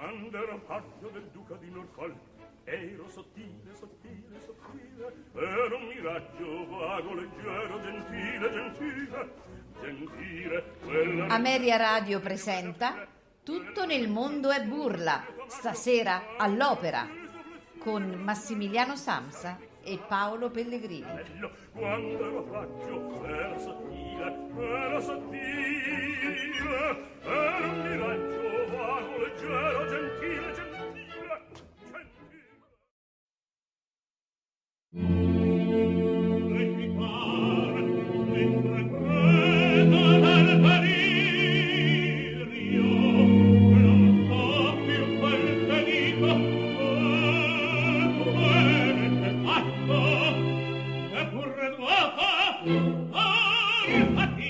Quando ero paggio del duca di Norfolk, ero sottile, sottile, sottile, ero un miraggio vago, leggero, gentile, gentile, gentile. Quella... Amelia Radio presenta Tutto nel mondo è burla, stasera all'opera, con Massimiliano Samsa e Paolo Pellegrini. Quando ero paggio, ero sottile, ero sottile, ero un miraggio. Leggero, gentile, gentile, gentile. E mi pare, mentre credo nel peririo, non so più quel che dico, quel che faccio, che pure dopo, infatti,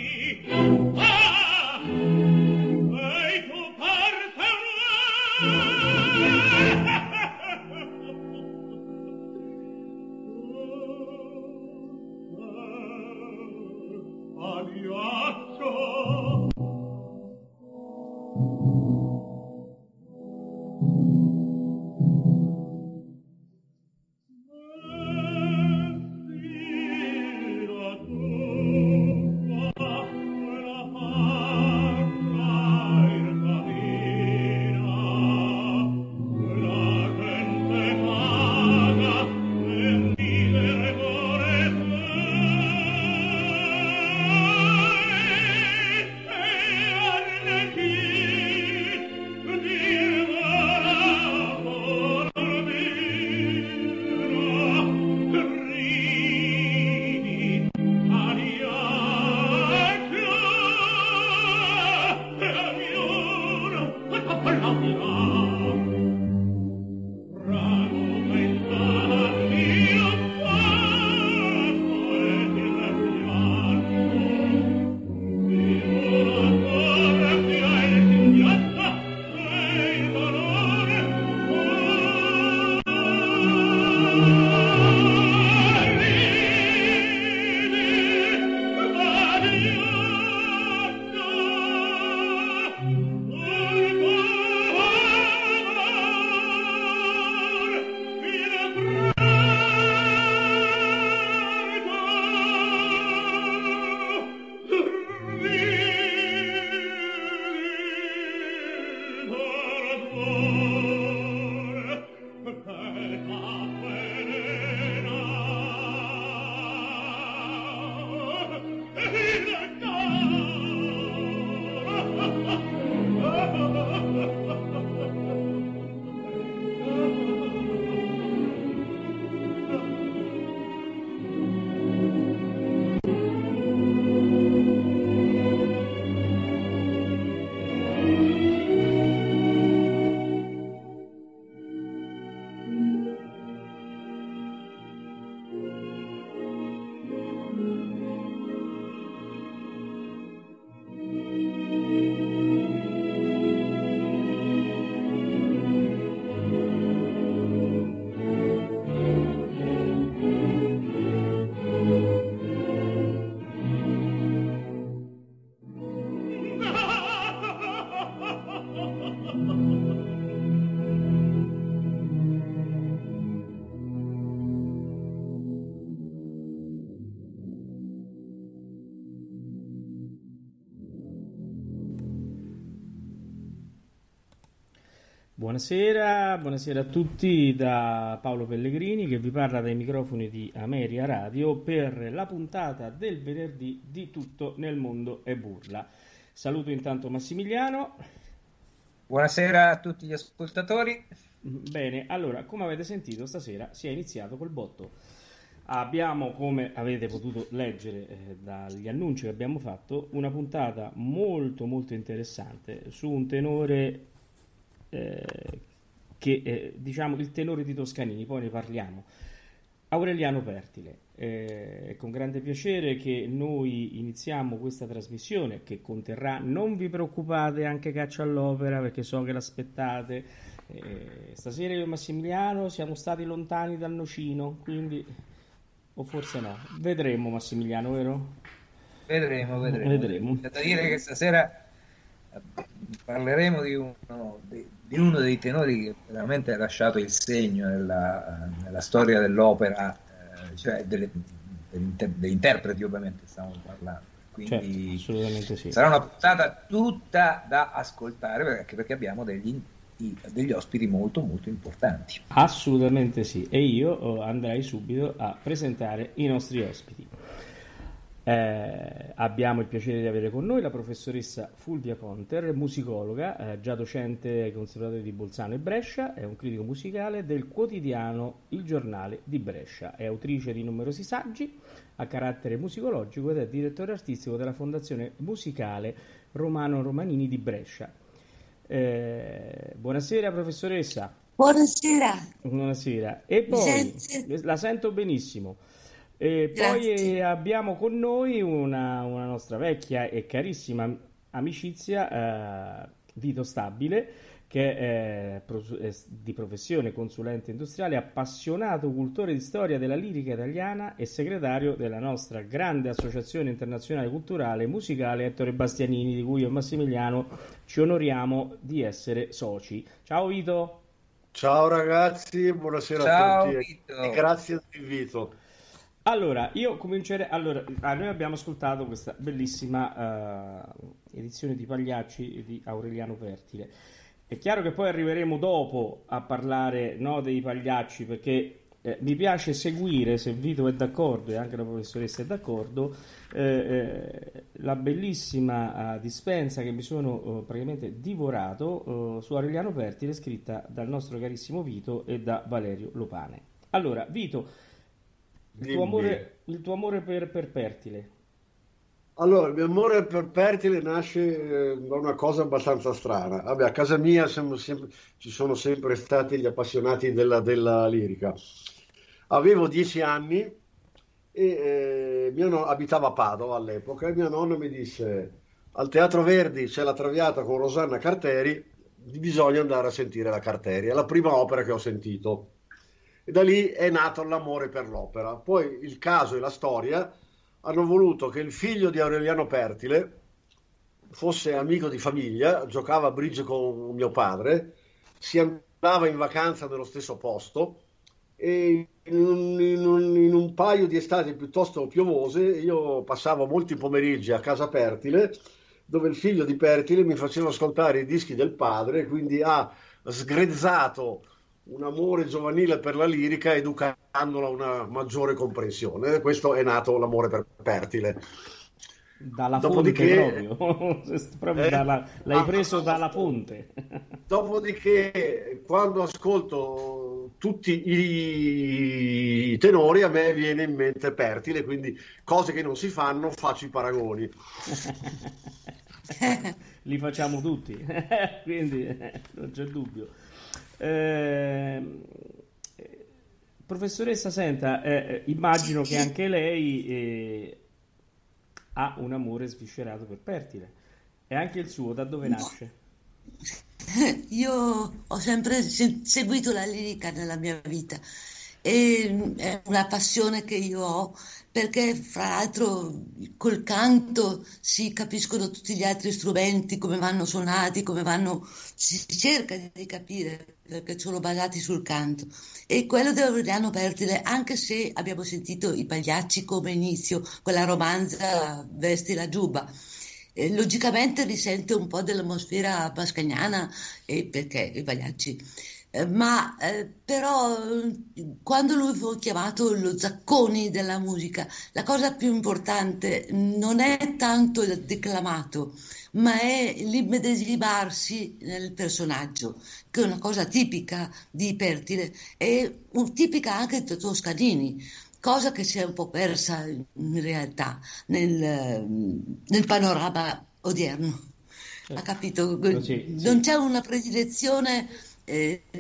buonasera, buonasera a tutti da Paolo Pellegrini che vi parla dai microfoni di Amelia Radio per la puntata del venerdì di Tutto nel mondo è burla. Saluto intanto Massimiliano. Buonasera a tutti gli ascoltatori. Bene, allora, come avete sentito stasera si è iniziato col botto. Abbiamo, come avete potuto leggere dagli annunci che abbiamo fatto, una puntata molto molto interessante su un tenore diciamo il tenore di Toscanini, poi ne parliamo, Aureliano Pertile. È con grande piacere che noi iniziamo questa trasmissione che conterrà, non vi preoccupate, anche Caccia all'opera, perché so che l'aspettate. Stasera io e Massimiliano siamo stati lontani dal nocino, quindi, o forse no, vedremo. Massimiliano, vero? Vedremo. C'è da dire che stasera parleremo di uno di uno dei tenori che veramente ha lasciato il segno nella storia dell'opera, cioè degli interpreti ovviamente stiamo parlando, quindi certo, assolutamente sì. Sarà una puntata tutta da ascoltare, perché abbiamo degli ospiti molto molto importanti. Assolutamente sì, e io andrei subito a presentare i nostri ospiti. Abbiamo il piacere di avere con noi la professoressa Fulvia Conter, musicologa, già docente ai conservatori di Bolzano e Brescia, è un critico musicale del quotidiano Il Giornale di Brescia, è autrice di numerosi saggi a carattere musicologico ed è direttore artistico della Fondazione Musicale Romano Romanini di Brescia. Buonasera professoressa. Buonasera. E poi la sento benissimo. E poi abbiamo con noi una nostra vecchia e carissima amicizia, Vito Stabile, che è di professione consulente industriale, appassionato cultore di storia della lirica italiana e segretario della nostra grande associazione internazionale culturale e musicale Ettore Bastianini, di cui io e Massimiliano ci onoriamo di essere soci. Ciao Vito. Ciao ragazzi, buonasera. Ciao, a tutti Vito. E grazie dell'invito. Allora, io comincerei. Allora, noi abbiamo ascoltato questa bellissima edizione di Pagliacci di Aureliano Pertile. È chiaro che poi arriveremo dopo a parlare, no, dei Pagliacci, perché mi piace seguire, se Vito è d'accordo e anche la professoressa è d'accordo, la bellissima dispensa che mi sono praticamente divorato su Aureliano Pertile, scritta dal nostro carissimo Vito e da Valerio Lopane. Allora, Vito, il tuo amore per Pertile. Allora, il mio amore per Pertile nasce da una cosa abbastanza strana. Vabbè, a casa mia ci sono sempre stati gli appassionati della lirica. Avevo 10 anni e mio nonno abitava a Padova all'epoca e mio nonno mi disse: al Teatro Verdi c'è la Traviata con Rosanna Carteri, bisogna andare a sentire la Carteri. È la prima opera che ho sentito. E da lì è nato l'amore per l'opera. Poi il caso e la storia hanno voluto che il figlio di Aureliano Pertile fosse amico di famiglia, giocava a bridge con mio padre, si andava in vacanza nello stesso posto e in un paio di estati piuttosto piovose io passavo molti pomeriggi a casa Pertile, dove il figlio di Pertile mi faceva ascoltare i dischi del padre, quindi ha sgrezzato un amore giovanile per la lirica, educandola a una maggiore comprensione. Questo è nato l'amore per Pertile. Dalla fonte proprio. L'hai preso dalla fonte. Dopodiché, quando ascolto tutti i tenori, a me viene in mente Pertile, quindi cose che non si fanno, faccio i paragoni. Li facciamo tutti, quindi non c'è dubbio. Professoressa, senta, immagino che anche lei ha un amore sviscerato per Pertile. E anche il suo, da dove nasce? Io ho sempre seguito la lirica nella mia vita e è una passione che io ho, perché fra l'altro col canto si capiscono tutti gli altri strumenti, come vanno suonati, si cerca di capire, perché sono basati sul canto. E quello di Aureliano Pertile, anche se abbiamo sentito i Pagliacci come inizio, quella romanza Vesti la giubba, logicamente risente un po' dell'atmosfera mascagnana, perché i Pagliacci, però quando lui fu chiamato lo Zacconi della musica, la cosa più importante non è tanto il declamato, ma è l'immedesimarsi nel personaggio, che è una cosa tipica di Pertile e tipica anche di Toscanini, cosa che si è un po' persa in realtà nel panorama odierno. Ha capito? Sì. Non c'è una predilezione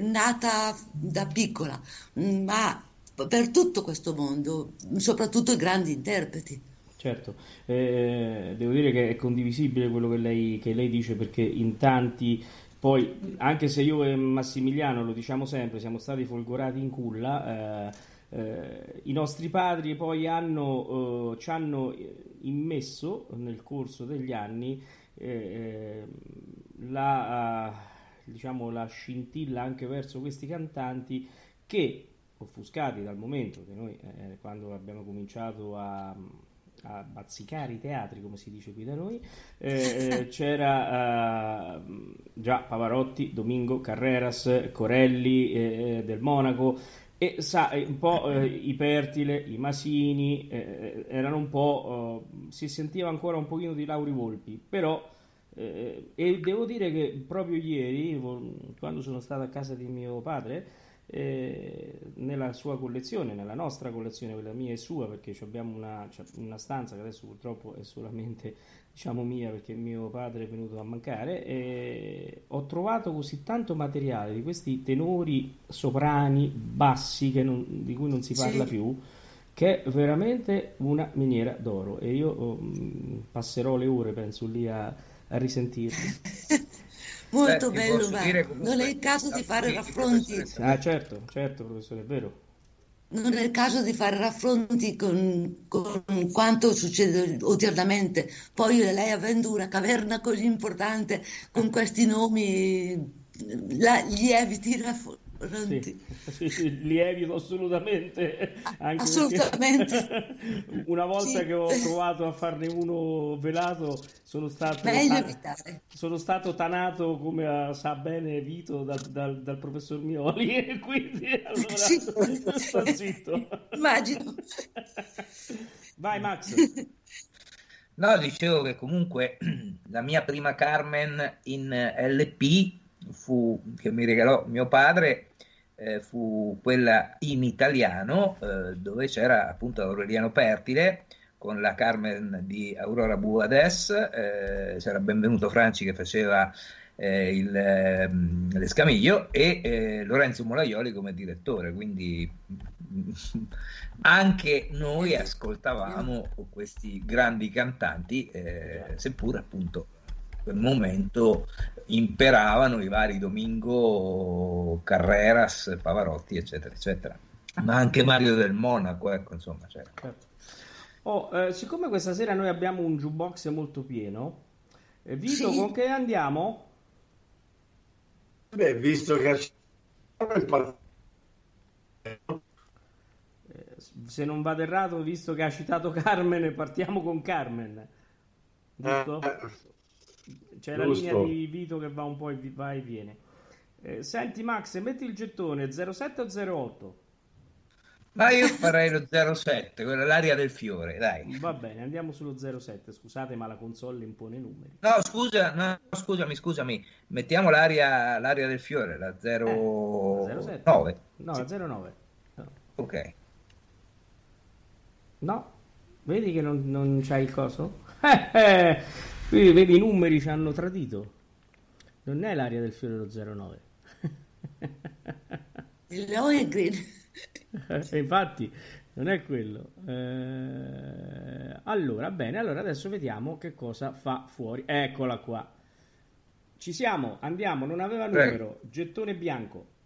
nata da piccola, ma per tutto questo mondo, soprattutto i grandi interpreti. Certo, devo dire che è condivisibile quello che lei dice, perché in tanti, poi anche se io e Massimiliano lo diciamo sempre, siamo stati folgorati in culla, i nostri padri poi ci hanno immesso nel corso degli anni diciamo la scintilla anche verso questi cantanti che, offuscati dal momento che noi quando abbiamo cominciato a bazzicare i teatri, come si dice qui da noi, c'era già Pavarotti, Domingo, Carreras, Corelli, Del Monaco, e un po' i Pertile, i Masini, erano un po', si sentiva ancora un pochino di Lauri Volpi, però e devo dire che proprio ieri, quando sono stato a casa di mio padre, nella sua collezione, nella nostra collezione, quella mia e sua, perché abbiamo una stanza che adesso purtroppo è solamente, diciamo, mia, perché mio padre è venuto a mancare, ho trovato così tanto materiale di questi tenori soprani, bassi, di cui non si parla più, che è veramente una miniera d'oro, e io passerò le ore, penso, lì a risentirli. Molto bello, comunque, non è il caso di fare raffronti. Certo, professore, è vero. Non è il caso di fare raffronti con quanto succede odieramente. Poi lei, avendo una caverna così importante con questi nomi, lieviti raffronti. Sì, lievito assolutamente. Anche assolutamente. Una volta che ho provato a farne uno velato, sono stato tanato, come sa bene Vito, dal professor Mioli, e quindi allora sto zitto. Immagino. Vai Max. No, dicevo che comunque la mia prima Carmen in LP che mi regalò mio padre fu quella in italiano, dove c'era appunto Aureliano Pertile con la Carmen di Aurora Buades, c'era Benvenuto Franci che faceva l'escamiglio, e Lorenzo Molaioli come direttore, quindi anche noi ascoltavamo questi grandi cantanti, seppur appunto quel momento imperavano i vari Domingo, Carreras, Pavarotti, eccetera, eccetera. Ma anche Mario Del Monaco, ecco, insomma, certo. Siccome questa sera noi abbiamo un jukebox molto pieno, Vito, con che andiamo? Beh, visto che se non vado errato, visto che ha citato Carmen, partiamo con Carmen, giusto? C'è la linea di Vito che va un po' e va e viene. Senti Max, metti il gettone 07 o 08? Ma io farei lo 07, quella l'aria del fiore, dai. Va bene, andiamo sullo 07, scusate ma la console impone numeri. Scusami, mettiamo l'aria del fiore, la 09. No, la 09. No. Ok. No, vedi che non c'hai il coso? Quindi vedi, i numeri ci hanno tradito. Non è l'aria del fiore lo 09. No, è green. Infatti, non è quello. Allora, bene, adesso vediamo che cosa fa fuori. Eccola qua. Ci siamo, andiamo, non aveva numero. Gettone bianco.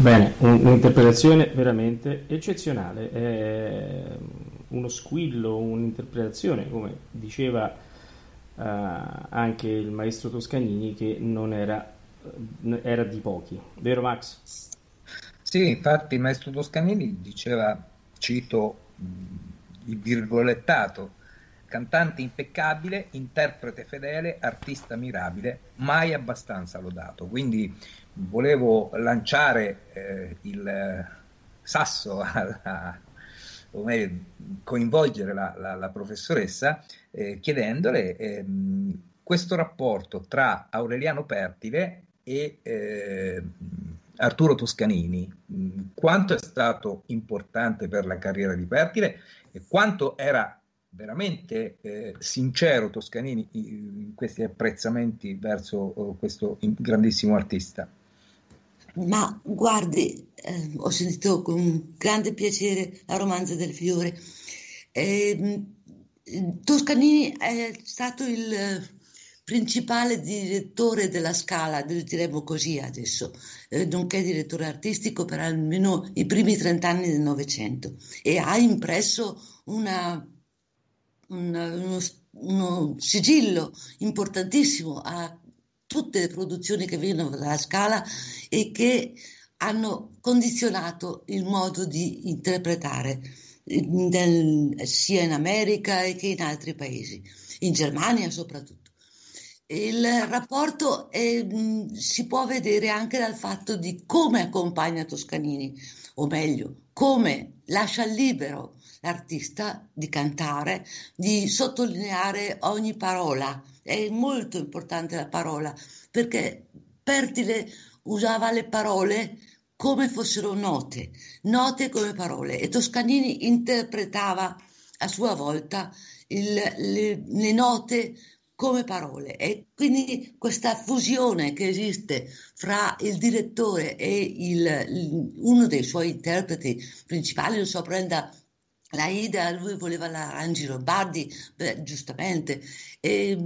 Bene, un'interpretazione veramente eccezionale, uno squillo, un'interpretazione, come diceva anche il maestro Toscanini, che non era di pochi, vero Max? Sì, infatti il maestro Toscanini diceva, cito il virgolettato: cantante impeccabile, interprete fedele, artista mirabile, mai abbastanza lodato. Quindi volevo lanciare il sasso, o meglio, coinvolgere la professoressa chiedendole questo rapporto tra Aureliano Pertile e Arturo Toscanini. Quanto è stato importante per la carriera di Pertile e quanto era veramente sincero Toscanini in questi apprezzamenti verso questo grandissimo artista. Ma guardi, ho sentito con grande piacere la romanza del fiore. Toscanini è stato il principale direttore della Scala, diremmo così adesso, nonché direttore artistico per almeno i primi 30 anni del Novecento, e ha impresso uno sigillo importantissimo a tutte le produzioni che vengono dalla Scala e che hanno condizionato il modo di interpretare sia in America che in altri paesi, in Germania soprattutto. Il rapporto si può vedere anche dal fatto di come accompagna Toscanini, o meglio, come lascia libero l'artista di cantare, di sottolineare ogni parola. È molto importante la parola, perché Pertile usava le parole come fossero note come parole, e Toscanini interpretava a sua volta le note come parole, e quindi questa fusione che esiste fra il direttore e uno dei suoi interpreti principali, non so, prenda la Ida, lui voleva l'Arangelo Bardi, giustamente, e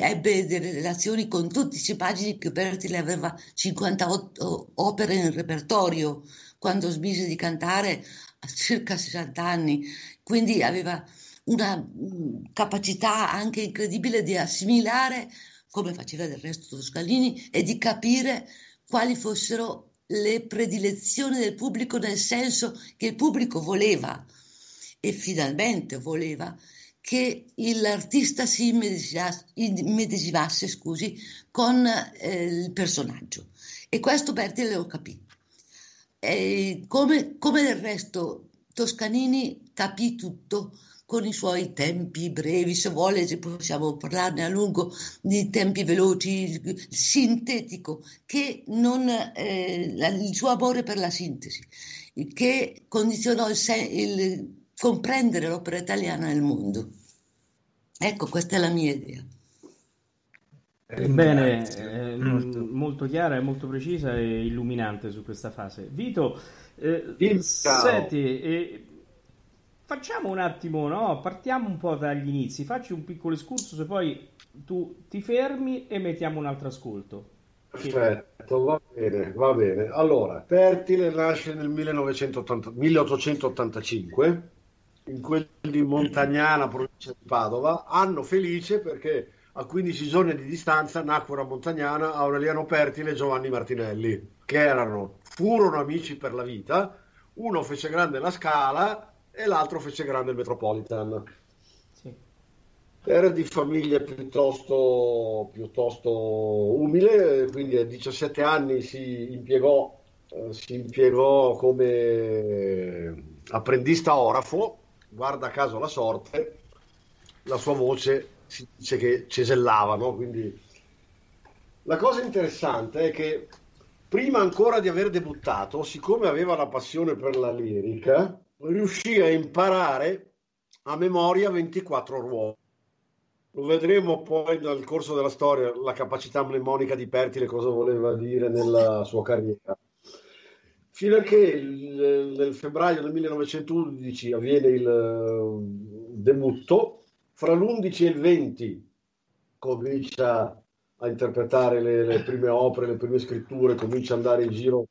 ebbe delle relazioni con tutti. Si immagini che Pertile aveva 58 opere in repertorio quando smise di cantare a circa 60 anni, quindi aveva una capacità anche incredibile di assimilare, come faceva del resto Toscanini, e di capire quali fossero le predilezioni del pubblico, nel senso che il pubblico voleva, e finalmente voleva, che l'artista si immedesimasse con il personaggio, e questo Pertile lo capì. E come del resto Toscanini capì tutto con i suoi tempi brevi, se vuole possiamo parlarne a lungo di tempi veloci, sintetico, che non, il suo amore per la sintesi, che condizionò il comprendere l'opera italiana nel mondo. Ecco, questa è la mia idea. Bene, molto chiara e molto precisa e illuminante su questa fase. Vito, senti... Facciamo un attimo, no? Partiamo un po' dagli inizi, facci un piccolo escursus e poi tu ti fermi e mettiamo un altro ascolto. Perfetto, va bene. Allora, Pertile nasce nel 1885, in quel di Montagnana, provincia di Padova, anno felice perché a 15 giorni di distanza nacquero a Montagnana Aureliano Pertile e Giovanni Martinelli, che furono amici per la vita. Uno fece grande la Scala e l'altro fece grande il Metropolitan. Sì. Era di famiglia piuttosto umile, quindi a 17 anni si impiegò come apprendista orafo. Guarda caso la sorte, la sua voce si dice che cesellava, no? Quindi la cosa interessante è che prima ancora di aver debuttato, siccome aveva la passione per la lirica, riuscì a imparare a memoria 24 ruoli. Lo vedremo poi nel corso della storia, la capacità mnemonica di Pertile, cosa voleva dire nella sua carriera. Fino a che nel febbraio del 1911 avviene il debutto, fra l'11 e il 20 comincia a interpretare le prime opere, le prime scritture, comincia ad andare in giro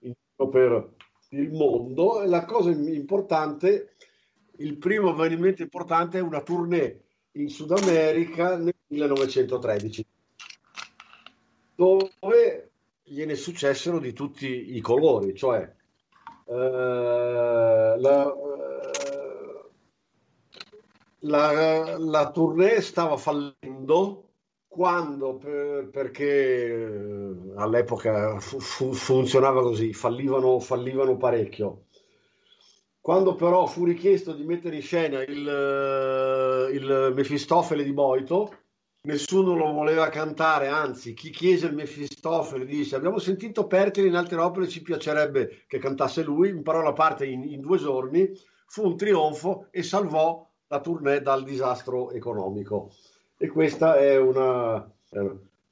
in per il mondo. E la cosa importante, il primo avvenimento importante è una tournée in Sud America nel 1913, dove gliene successero di tutti i colori, cioè la tournée stava fallendo quando perché all'epoca funzionava così, fallivano parecchio. Quando però fu richiesto di mettere in scena il Mefistofele di Boito, nessuno lo voleva cantare, anzi chi chiese il Mefistofele disse: abbiamo sentito Pertile in altre opere, ci piacerebbe che cantasse lui, imparò la parte in 2 giorni, fu un trionfo e salvò la tournée dal disastro economico. E questa è una...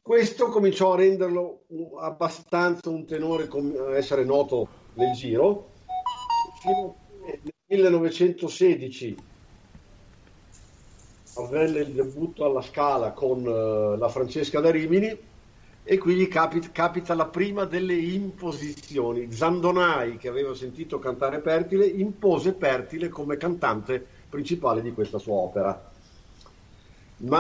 Questo cominciò a renderlo abbastanza un tenore, a essere noto nel giro, fino nel 1916 avvenne il debutto alla Scala con la Francesca da Rimini, e qui gli capita la prima delle imposizioni. Zandonai, che aveva sentito cantare Pertile, impose Pertile come cantante principale di questa sua opera. Dal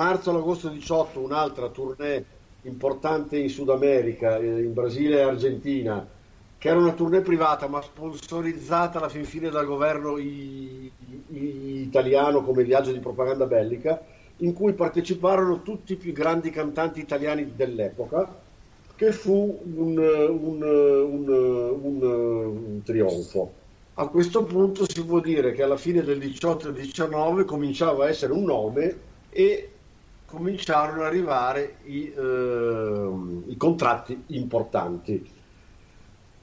marzo all'agosto 18 un'altra tournée importante in Sud America, in Brasile e Argentina, che era una tournée privata ma sponsorizzata alla fin fine dal governo italiano come viaggio di propaganda bellica, in cui parteciparono tutti i più grandi cantanti italiani dell'epoca, che fu un trionfo. A questo punto si può dire che alla fine del 18 e 19 cominciava a essere un nome e cominciarono ad arrivare i contratti importanti.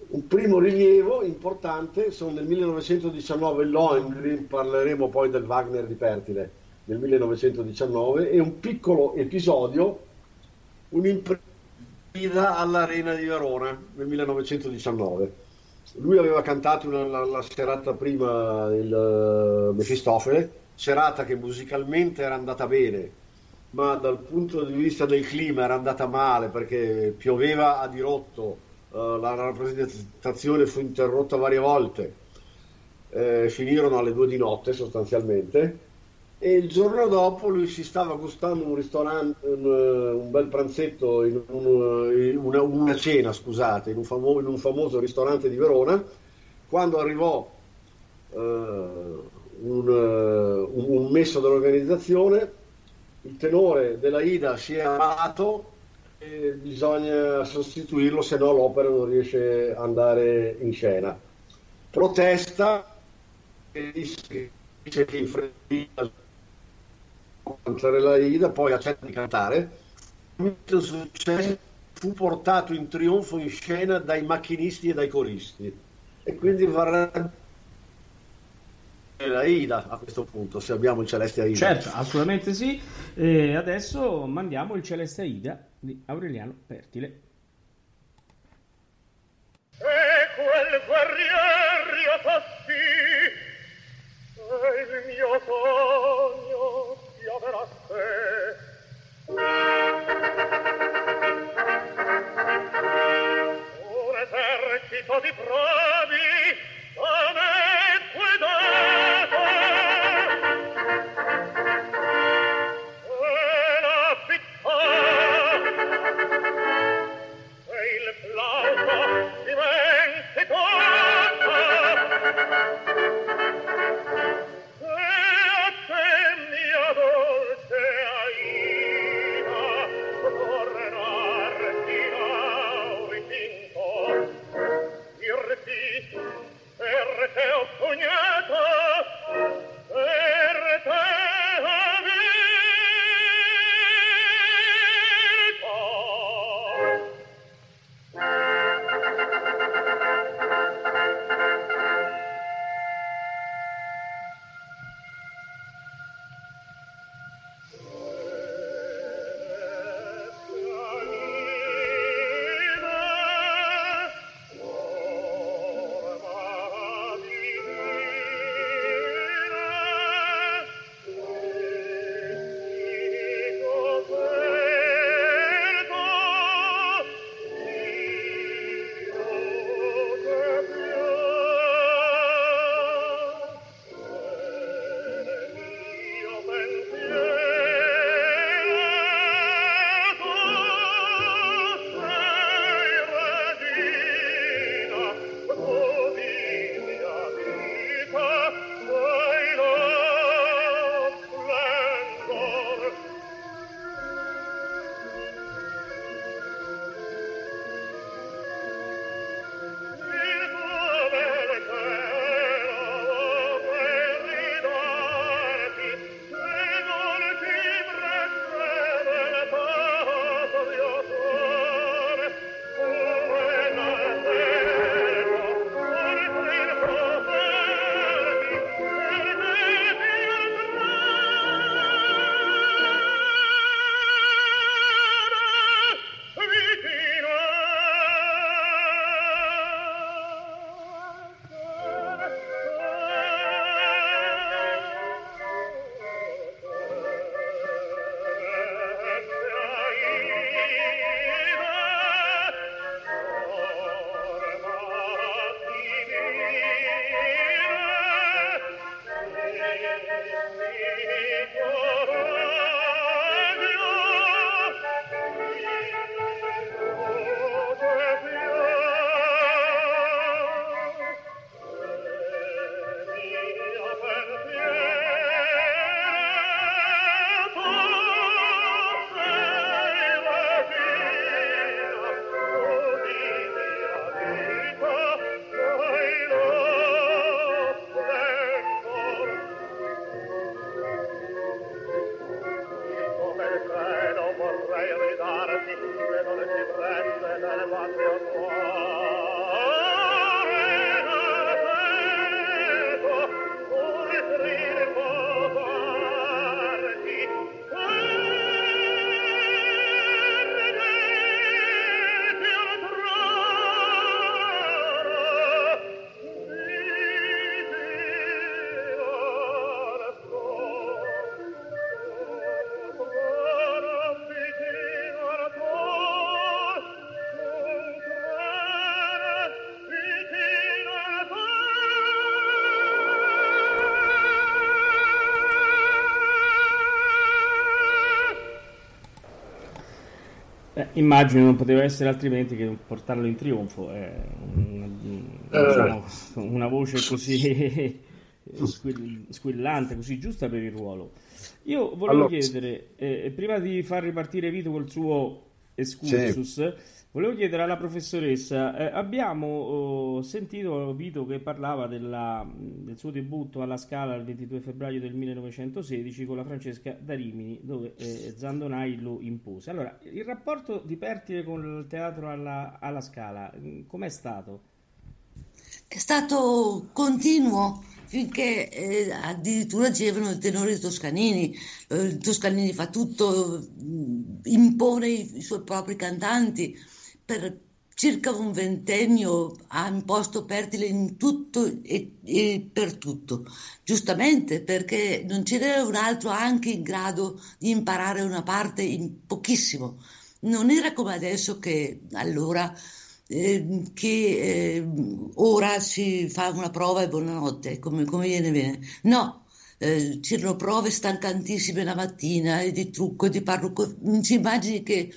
Un primo rilievo importante sono nel 1919 Lohengrin, parleremo poi del Wagner di Pertile, nel 1919, e un piccolo episodio, un'impresa all'Arena di Verona nel 1919. Lui aveva cantato la serata prima il Mefistofele, serata che musicalmente era andata bene, ma dal punto di vista del clima era andata male perché pioveva a dirotto. La rappresentazione fu interrotta varie volte, finirono alle 2 di notte sostanzialmente, e il giorno dopo lui si stava gustando un ristorante, un bel pranzetto, una cena, scusate, in un famoso ristorante di Verona, quando arrivò un messo dell'organizzazione. Il tenore della Ida si è ammalato, bisogna sostituirlo, se no l'opera non riesce ad andare in scena. Protesta e dice che in fretta cantare la Ida, poi accetta di cantare. Il successo fu portato in trionfo in scena dai macchinisti e dai coristi, e quindi varrà la Ida a questo punto, se abbiamo il Celeste Aida. Certo, assolutamente sì. E adesso mandiamo il Celeste Aida di Aureliano Pertile. E quel guerriero tassi e il mio sogno si avrà sé un esercito di bravi a me guidare. Come on! Immagino non poteva essere altrimenti che portarlo in trionfo, una voce così squillante, così giusta per il ruolo. Io volevo chiedere, prima di far ripartire Vito col suo excursus, volevo chiedere alla professoressa, abbiamo sentito Vito che parlava del suo debutto alla Scala il 22 febbraio del 1916 con la Francesca da Rimini, dove Zandonai lo impose. Allora, il rapporto di Pertile con il teatro alla Scala, com'è stato? È stato continuo, finché addirittura c'erano i tenori Toscanini. Toscanini fa tutto, impone i suoi propri cantanti. Per circa un ventennio ha imposto Pertile in tutto e per tutto, giustamente perché non c'era un altro anche in grado di imparare una parte in pochissimo. Non era come adesso, che allora ora si fa una prova e buonanotte, come viene bene. No, c'erano prove stancantissime la mattina, e di trucco, di parrucco. Ci immagini che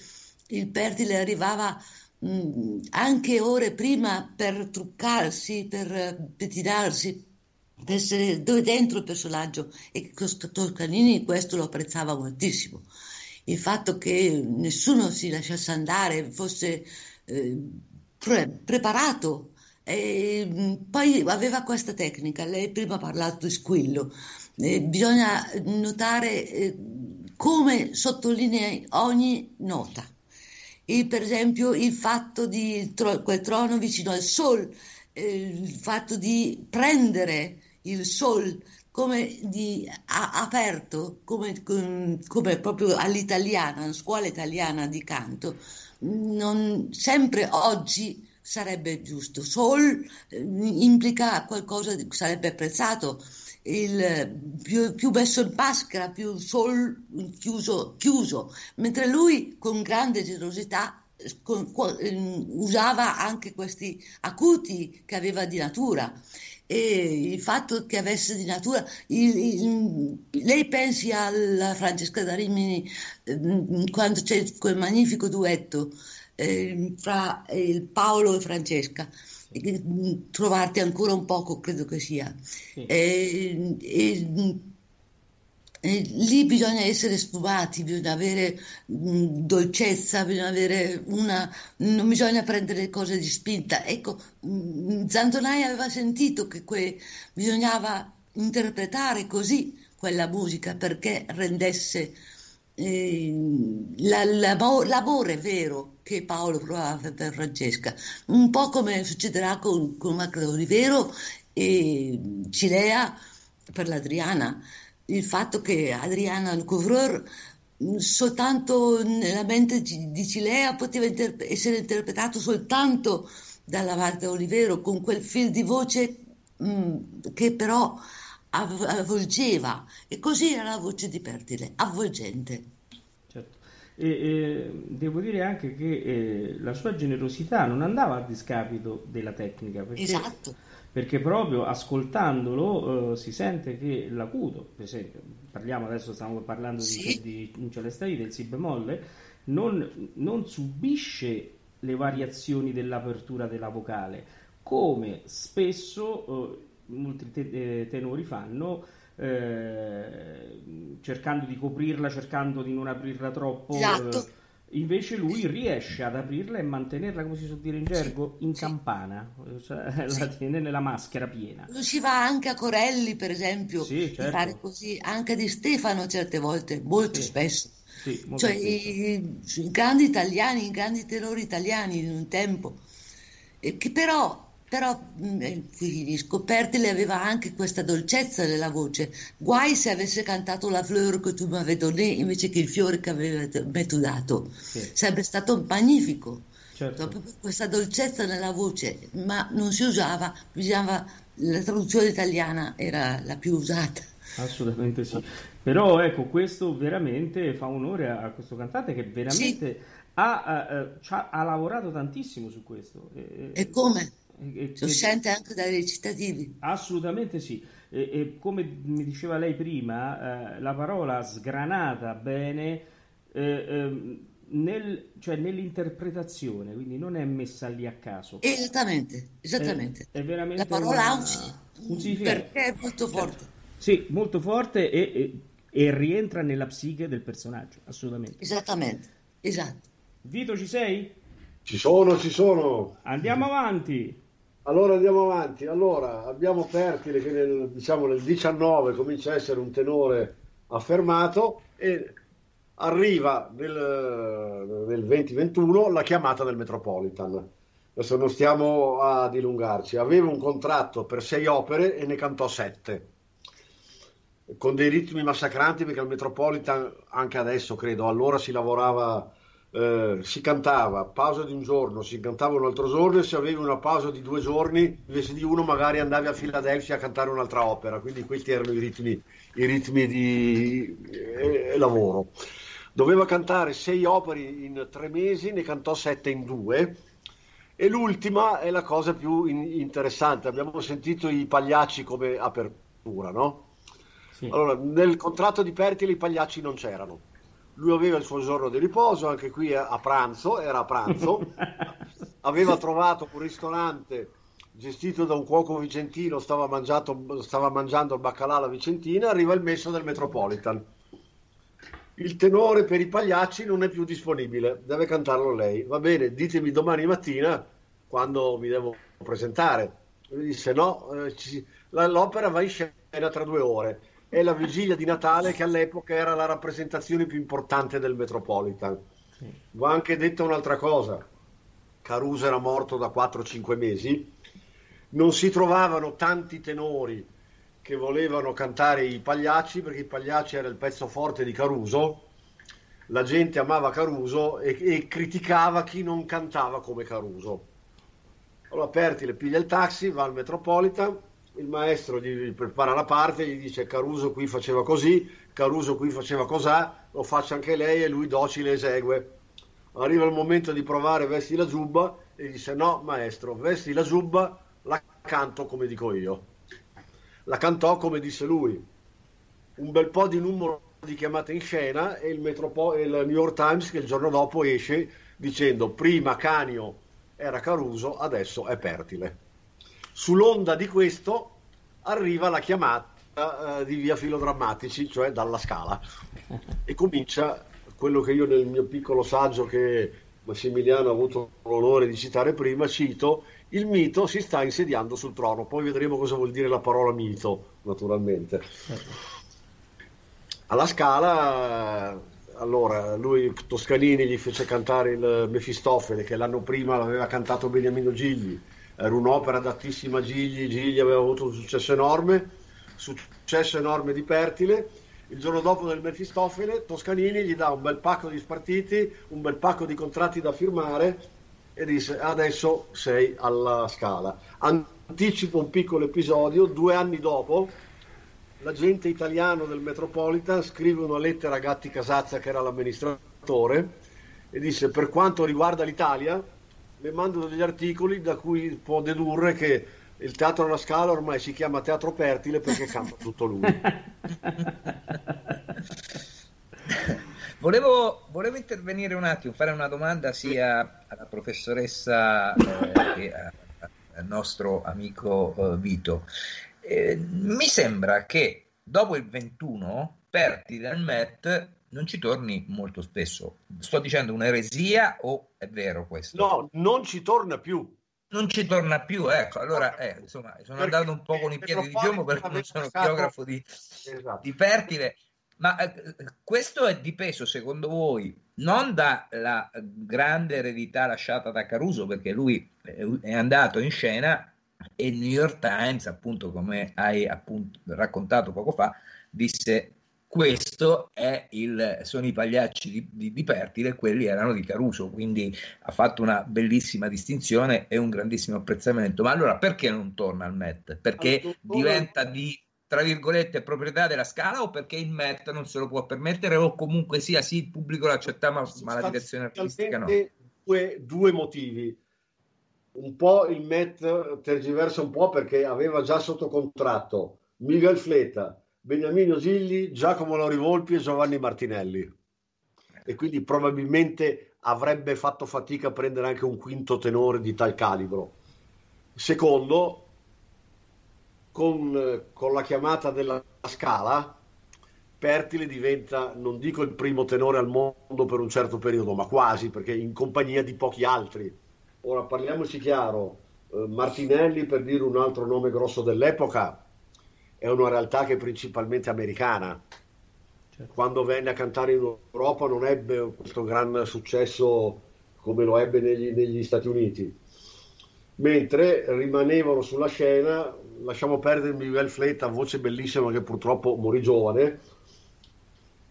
il Pertile arrivava anche ore prima per truccarsi, per pettinarsi, per essere dentro il personaggio, e Toscanini questo lo apprezzava moltissimo. Il fatto che nessuno si lasciasse andare, fosse preparato, e poi aveva questa tecnica. Lei prima ha parlato di squillo, bisogna notare come sottolinea ogni nota, e per esempio il fatto di quel trono vicino al sol, il fatto di prendere il sol come di aperto, come proprio all'italiana, alla scuola italiana di canto. Non sempre oggi sarebbe giusto. Sol implica qualcosa che sarebbe apprezzato, più messo in maschera, più sol chiuso, mentre lui con grande generosità usava anche questi acuti che aveva di natura. E il fatto che avesse di natura lei pensi alla Francesca da Rimini, quando c'è quel magnifico duetto fra Paolo e Francesca, trovarti ancora un poco, credo che sia sì. Lì bisogna essere sfumati, bisogna avere dolcezza, bisogna avere non bisogna prendere cose di spinta. Ecco, Zandonai aveva sentito che bisognava interpretare così quella musica, perché rendesse l'amore vero che Paolo provava per Francesca, un po' come succederà con Marta Olivero e Cilea per l'Adriana. Il fatto che Adriana Couvreur soltanto nella mente di Cilea poteva essere interpretato soltanto dalla Marta Olivero, con quel fil di voce che però avvolgeva, e così era la voce di Pertile, avvolgente. Certo. E devo dire anche che la sua generosità non andava a discapito della tecnica, perché... Esatto. Perché proprio ascoltandolo si sente che l'acuto, per esempio, stiamo parlando di Celestari, del si bemolle, non subisce le variazioni dell'apertura della vocale, come spesso molti tenori fanno, cercando di coprirla, cercando di non aprirla troppo. Esatto. Invece lui riesce ad aprirla e mantenerla, come si suol dire in gergo, in campana, cioè, la tiene nella maschera piena. Lo si va anche a Corelli, per esempio, certo. Fare così, anche di Stefano certe volte, molto spesso. Sì, molto spesso. I grandi italiani, i grandi tenori italiani in un tempo, che però Pertile aveva anche questa dolcezza della voce. Guai se avesse cantato la fleur che tu m'avais donné invece che il fiore che mi tu dato, sarebbe stato magnifico. Certo. Questa dolcezza nella voce, ma non si usava, la traduzione italiana era la più usata. Assolutamente sì. Però ecco, questo veramente fa onore a questo cantante, che veramente ha lavorato tantissimo su questo. E come? Lo sente anche dai recitativi. Assolutamente sì. E come mi diceva lei prima, la parola sgranata bene nell'interpretazione, quindi non è messa lì a caso. Esattamente. È veramente la parola un significato. Perché è molto forte. Sì, molto forte e rientra nella psiche del personaggio, assolutamente. Esattamente, esatto. Vito, ci sei? Ci sono. Andiamo avanti. Allora, abbiamo Pertile che nel 19 comincia a essere un tenore affermato e arriva nel 2021 la chiamata del Metropolitan. Adesso non stiamo a dilungarci. Aveva un contratto per 6 opere e ne cantò 7, con dei ritmi massacranti, perché al Metropolitan, anche adesso credo, allora si lavorava... si cantava pausa di un giorno, si cantava un altro giorno, e se avevi una pausa di 2 giorni invece di uno magari andavi a Filadelfia a cantare un'altra opera. Quindi questi erano i ritmi di lavoro. Doveva cantare 6 opere in 3 mesi, ne cantò 7 in 2, e l'ultima è la cosa più interessante. Abbiamo sentito i Pagliacci come apertura, no? Sì. Allora, nel contratto di Pertile i Pagliacci non c'erano. Lui aveva il suo giorno di riposo, anche qui era a pranzo, aveva trovato un ristorante gestito da un cuoco vicentino, stava mangiando il baccalà alla vicentina, arriva il messo del Metropolitan. Il tenore per i Pagliacci non è più disponibile, deve cantarlo lei. Va bene, ditemi domani mattina quando mi devo presentare. Lui disse no, l'opera va in scena tra 2 ore. È la vigilia di Natale, che all'epoca era la rappresentazione più importante del Metropolitan. Va anche detta un'altra cosa: Caruso era morto da 4-5 mesi, non si trovavano tanti tenori che volevano cantare i Pagliacci, perché i Pagliacci era il pezzo forte di Caruso, la gente amava Caruso e criticava chi non cantava come Caruso. Allora Pertile piglia il taxi, va al Metropolitan, il maestro gli prepara la parte, gli dice: Caruso qui faceva così, Caruso qui faceva cos'ha, lo faccia anche lei, e lui docile esegue. Arriva il momento di provare Vesti la giubba e dice: no maestro, vesti la giubba, la canto come dico io. La cantò come disse lui. Un bel po' di numero di chiamate in scena, e il New York Times, che il giorno dopo esce dicendo: prima Canio era Caruso, adesso è Pertile. Sull'onda di questo arriva la chiamata di via Filodrammatici, cioè dalla Scala, e comincia quello che io nel mio piccolo saggio, che Massimiliano ha avuto l'onore di citare prima, cito: il mito si sta insediando sul trono. Poi vedremo cosa vuol dire la parola mito, naturalmente. Alla Scala, allora, lui, Toscanini, gli fece cantare il Mefistofele, che l'anno prima l'aveva cantato Beniamino Gigli. Era un'opera adattissima a Gigli aveva avuto un successo enorme di Pertile. Il giorno dopo del Mefistofele, Toscanini gli dà un bel pacco di spartiti, un bel pacco di contratti da firmare, e disse: adesso sei alla Scala. Anticipo un piccolo episodio: 2 anni dopo, l'agente italiano del Metropolitan scrive una lettera a Gatti Casazza, che era l'amministratore, e disse: per quanto riguarda l'Italia, le mando degli articoli da cui può dedurre che il Teatro alla Scala ormai si chiama Teatro Pertile, perché canta tutto lui. Volevo intervenire un attimo, fare una domanda sia alla professoressa che al nostro amico Vito. Mi sembra che dopo il 21 Pertile al Met non ci torni molto spesso. Sto dicendo un'eresia o è vero questo? No, non ci torna più, ecco. Allora insomma, sono andato un po' con i piedi di piombo, perché non sono biografo di Pertile, ma questo è dipeso, secondo voi, non dalla grande eredità lasciata da Caruso, perché lui è andato in scena e il New York Times, appunto, come hai appunto raccontato poco fa, disse: questo sono i Pagliacci di Pertile, quelli erano di Caruso. Quindi ha fatto una bellissima distinzione e un grandissimo apprezzamento. Ma allora perché non torna al Met? Perché diventa di, tra virgolette, proprietà della Scala, o perché il Met non se lo può permettere, o comunque sia sì, il pubblico lo accetta, ma la direzione artistica no? Due motivi. Un po' il Met tergiversa un po', perché aveva già sotto contratto Miguel Fleta, Beniamino Gigli, Giacomo Lauri Volpi e Giovanni Martinelli. e quindi probabilmente avrebbe fatto fatica a prendere anche un quinto tenore di tal calibro. Secondo, con la chiamata della scala, Pertile diventa, non dico il primo tenore al mondo per un certo periodo, ma quasi, perché in compagnia di pochi altri. Ora parliamoci chiaro, Martinelli, per dire un altro nome grosso dell'epoca, è una realtà che è principalmente americana. Certo. Quando venne a cantare in Europa non ebbe questo gran successo come lo ebbe negli Stati Uniti. Mentre rimanevano sulla scena, lasciamo perdere Miguel Fleta, voce bellissima che purtroppo morì giovane,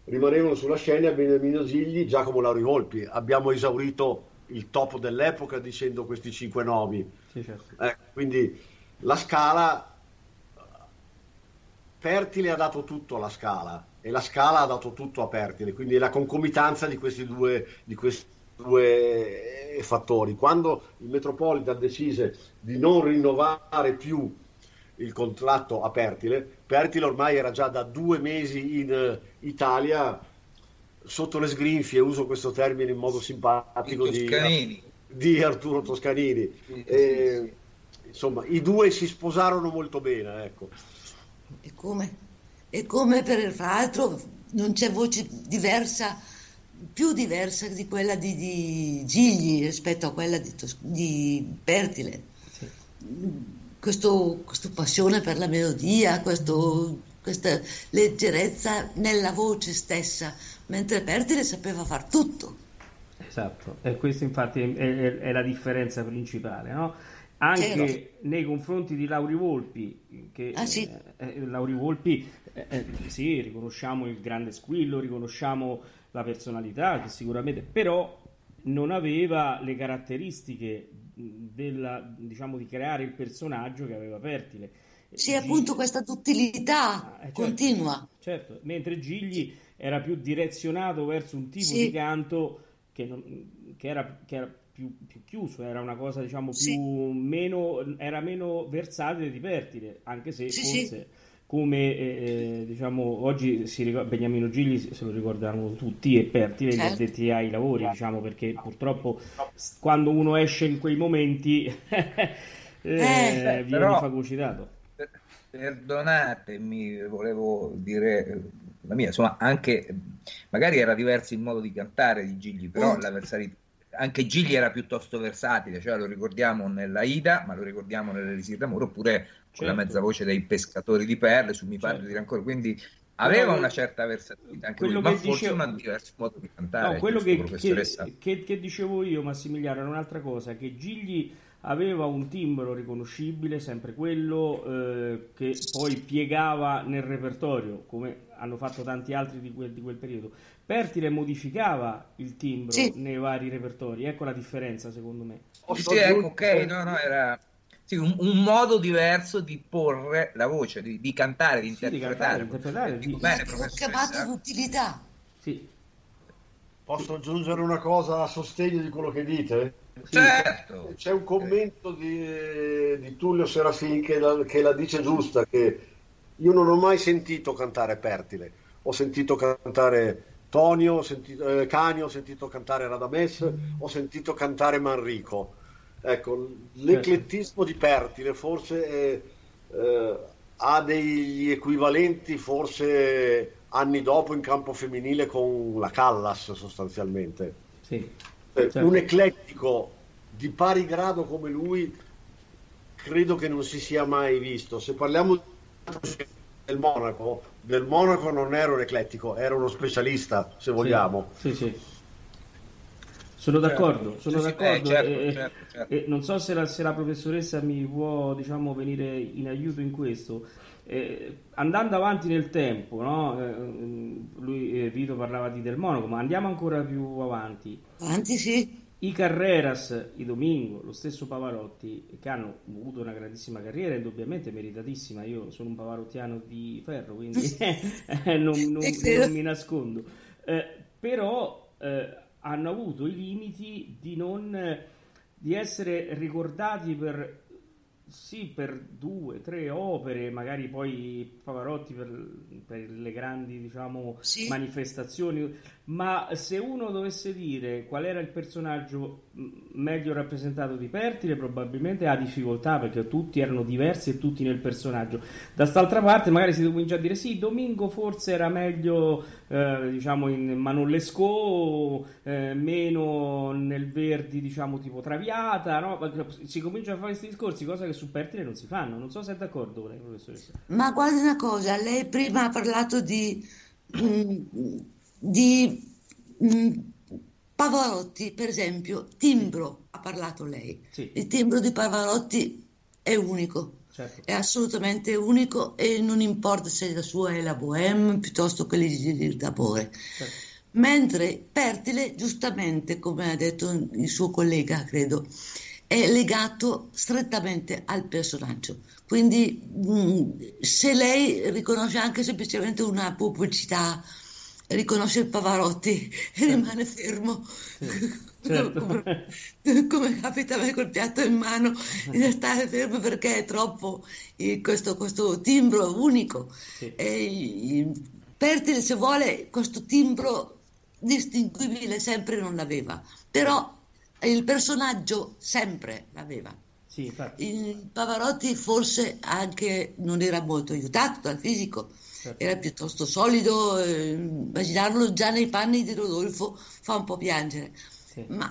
rimanevano sulla scena Beniamino Gigli, Giacomo Lauri Volpi. Abbiamo esaurito il top dell'epoca dicendo questi cinque nomi. Sì, certo. Quindi la scala, Pertile ha dato tutto alla scala e la scala ha dato tutto a Pertile, quindi è la concomitanza di questi due fattori. Quando il Metropolitan decise di non rinnovare più il contratto a Pertile ormai era già da 2 mesi in Italia sotto le sgrinfie, uso questo termine in modo simpatico, di Arturo Toscanini. Sì. Insomma, i due si sposarono molto bene, ecco. E come per l'altro non c'è voce diversa, più diversa di quella di Gigli rispetto a quella di Pertile. Sì. Questo passione per la melodia, questa leggerezza nella voce stessa, mentre Pertile sapeva far tutto. Esatto, e questo infatti è la differenza principale, no? Anche nei confronti di Lauri Volpi, che sì. Lauri Volpi, sì, riconosciamo il grande squillo, riconosciamo la personalità, che sicuramente, però non aveva le caratteristiche di creare il personaggio che aveva Pertile. Sì, appunto, questa duttilità continua. Certo, mentre Gigli era più direzionato verso un tipo di canto che era più chiuso, era una cosa, diciamo, meno versatile di Pertile, anche se forse come diciamo oggi Beniamino Gigli se lo ricordano tutti, e Pertile gli addetti ai lavori, diciamo, perché purtroppo quando uno esce in quei momenti viene fagocitato. Perdonatemi, volevo dire la mia, insomma, anche magari era diverso il modo di cantare di Gigli, però anche Gigli era piuttosto versatile, cioè lo ricordiamo nella Ida, ma lo ricordiamo nell'Elisir d'amore, oppure quella mezza voce dei pescatori di perle su Mi pare di rancore, quindi aveva una certa versatilità anche lui, ma forse un diverso modo di cantare. No, quello che dicevo io, Massimiliano, era un'altra cosa, che Gigli aveva un timbro riconoscibile, sempre quello che poi piegava nel repertorio, come hanno fatto tanti altri di quel periodo. Pertile modificava il timbro nei vari repertori, ecco la differenza secondo me. Era un modo diverso di porre la voce, di cantare, di interpretare. Ho chiamato l'utilità. Sì. Posso aggiungere una cosa a sostegno di quello che dite? Certo. C'è un commento di Tullio Serafin che la dice giusta, che io non ho mai sentito cantare Pertile, ho sentito cantare Tonio, ho sentito Canio, ho sentito cantare Radames, ho sentito cantare Manrico. Ecco, l'eclettismo di Pertile forse ha degli equivalenti forse anni dopo in campo femminile con la Callas, sostanzialmente. Sì. Certo. Un eclettico di pari grado come lui credo che non si sia mai visto. Se parliamo del Monaco non era un eclettico, era uno specialista, se vogliamo. Sì. Sono d'accordo. Certo. E non so se la professoressa mi può, diciamo, venire in aiuto in questo. Andando avanti nel tempo, no? Vito parlava di Del Monaco, ma andiamo ancora più avanti. I Carreras, i Domingo, lo stesso Pavarotti, che hanno avuto una grandissima carriera, indubbiamente meritatissima. Io sono un pavarottiano di ferro, quindi non mi nascondo. Però hanno avuto i limiti di essere ricordati per sì, per due, tre opere, magari poi Pavarotti per le grandi, diciamo, sì, manifestazioni, ma se uno dovesse dire qual era il personaggio meglio rappresentato di Pertile, probabilmente ha difficoltà, perché tutti erano diversi e tutti nel personaggio. Da st'altra parte magari si comincia a dire sì, Domingo forse era meglio, diciamo, in Manon Lescaut, meno nel Verdi, diciamo, tipo Traviata, no? Si comincia a fare questi discorsi, cosa che su Pertile non si fanno. Non so se è d'accordo con lei, professoressa. Ma guarda una cosa, lei prima ha parlato di Pavarotti, per esempio, timbro, ha parlato lei. Sì. Il timbro di Pavarotti è unico, certo, è assolutamente unico, e non importa se la sua è la Bohème piuttosto che l'Elisir d'Amore. Certo. Mentre Pertile, giustamente, come ha detto il suo collega, credo, è legato strettamente al personaggio, quindi se lei riconosce anche semplicemente una pubblicità, riconosce il Pavarotti, certo, e rimane fermo, sì, certo, come capita a me col piatto in mano, in realtà è fermo perché è troppo questo timbro unico, sì. E Pertile, se vuole, questo timbro distinguibile sempre non l'aveva, però il personaggio sempre l'aveva. Sì, infatti. Il Pavarotti forse anche non era molto aiutato dal fisico, certo, era piuttosto solido, immaginarlo già nei panni di Rodolfo fa un po' piangere, sì, ma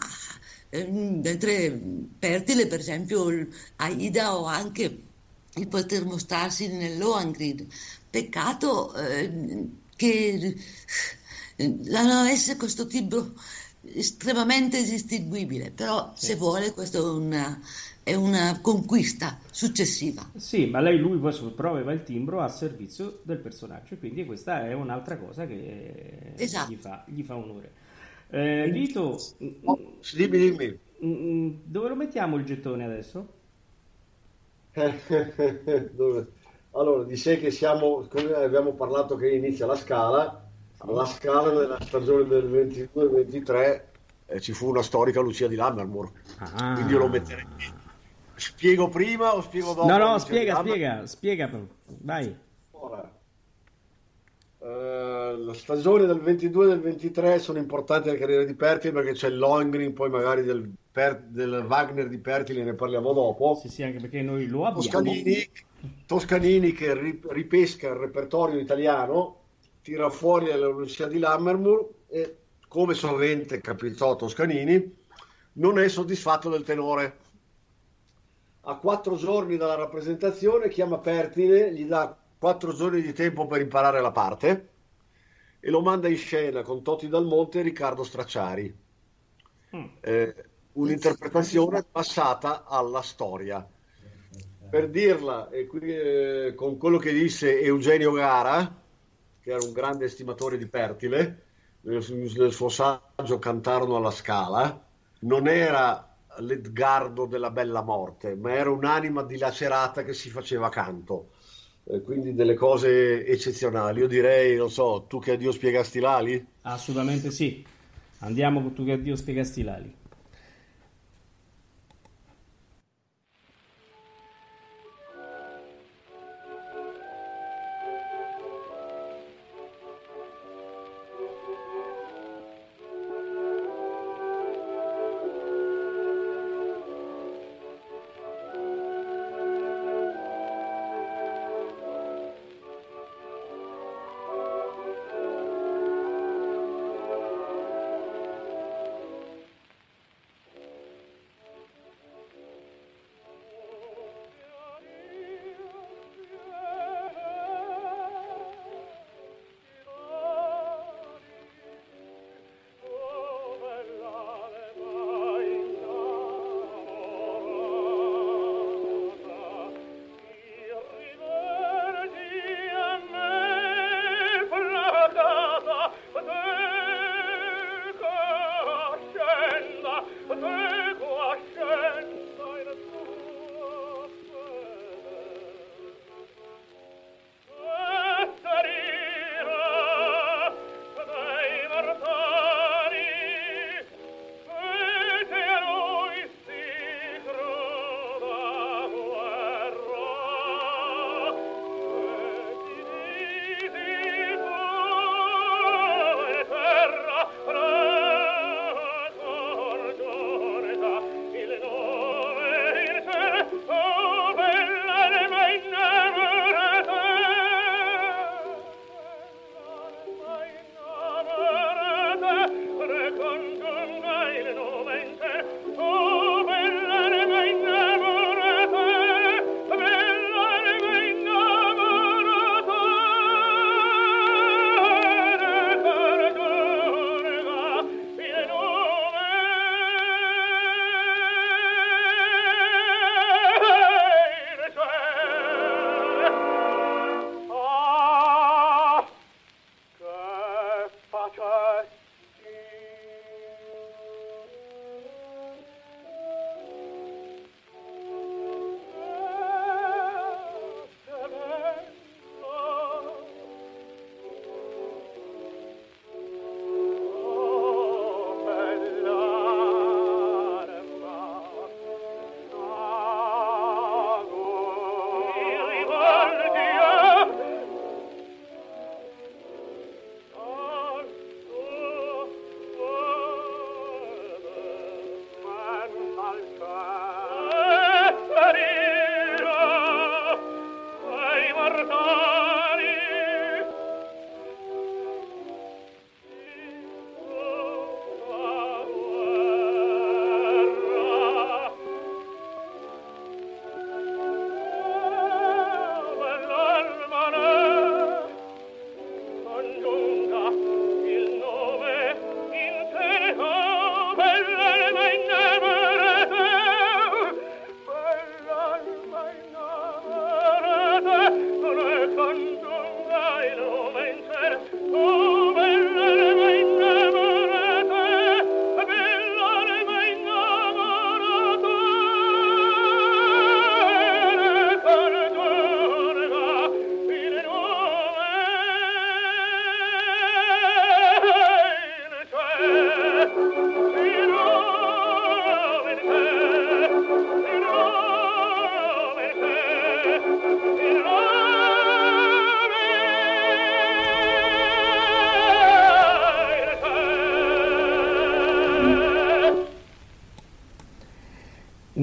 mentre Pertile, per esempio, Aida, o anche il poter mostrarsi nell'Ohengrin, peccato che non avesse questo timbro estremamente distinguibile, però sì, se vuole questa è una conquista successiva. Sì, ma lui poi provava il timbro a servizio del personaggio, quindi questa è un'altra cosa che, esatto, gli fa onore. Vito, dimmi. Dove lo mettiamo il gettone adesso? Allora, di sé che abbiamo parlato che inizia la Scala. Alla Scala, nella stagione del 22-23, ci fu una storica Lucia di Lammermoor, quindi io lo metterei. Spiego prima o spiego dopo? No, spiega, vai. Ora, la stagione del 22 del 23 sono importanti nella carriera di Pertile, perché c'è l'Ohengrin, poi magari del Wagner di Pertile ne parliamo dopo. Sì, anche perché noi lo abbiamo. Toscanini che ripesca il repertorio italiano, tira fuori la Lucia di Lammermoor e, come sovente capitò Toscanini, non è soddisfatto del tenore. A 4 giorni dalla rappresentazione chiama Pertile, gli dà 4 giorni di tempo per imparare la parte e lo manda in scena con Toti Dal Monte e Riccardo Stracciari. Un'interpretazione passata alla storia. Per dirla, e qui con quello che disse Eugenio Gara, che era un grande estimatore di Pertile, nel suo saggio Cantarono alla Scala, non era l'Edgardo della Bella Morte, ma era un'anima dilacerata che si faceva canto, quindi delle cose eccezionali. Io direi, non so, Tu che a Dio spiegasti l'ali? Assolutamente sì, andiamo con Tu che a Dio spiegasti l'ali.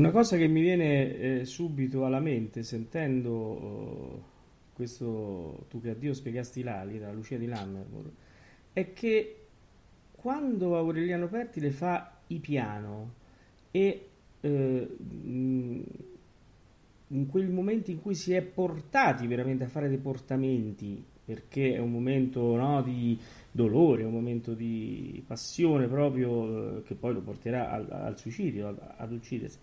Una cosa che mi viene subito alla mente sentendo questo "Tu che a Dio spiegasti l'ali" dalla Lucia di Lammermoor è che quando Aureliano Pertile fa il piano e in quel momento in cui si è portati veramente a fare dei portamenti, perché è un momento, no, di dolore, è un momento di passione proprio che poi lo porterà al suicidio, ad uccidersi.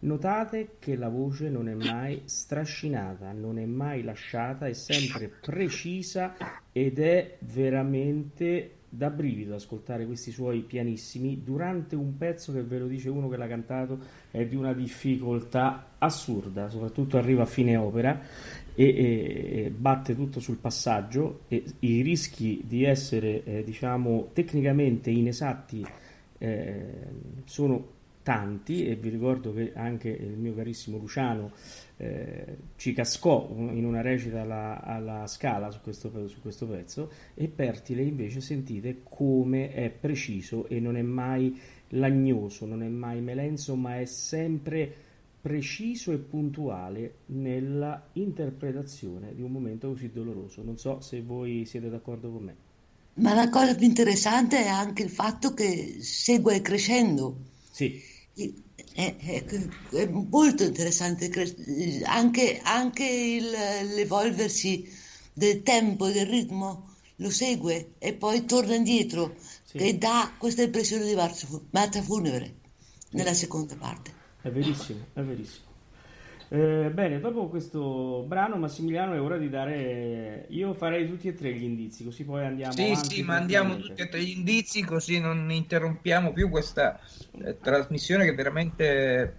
Notate che la voce non è mai strascinata, non è mai lasciata, è sempre precisa ed è veramente da brivido ascoltare questi suoi pianissimi durante un pezzo che, ve lo dice uno che l'ha cantato, è di una difficoltà assurda, soprattutto arriva a fine opera e batte tutto sul passaggio, e i rischi di essere diciamo tecnicamente inesatti sono tanti, e vi ricordo che anche il mio carissimo Luciano ci cascò in una recita alla Scala su questo pezzo, e Pertile invece sentite come è preciso e non è mai lagnoso, non è mai melenso, ma è sempre preciso e puntuale nella interpretazione di un momento così doloroso. Non so se voi siete d'accordo con me. Ma la cosa più interessante è anche il fatto che segue crescendo. Sì. È molto interessante anche l'evolversi del tempo, del ritmo, lo segue e poi torna indietro, sì, e dà questa impressione di marcia funebre nella seconda parte. È verissimo, è verissimo. Bene, dopo questo brano, Massimiliano, è ora di dare... Io farei tutti e tre gli indizi, così poi andiamo avanti. Sì, ma andiamo tutti e tre gli indizi, così non interrompiamo più questa trasmissione che veramente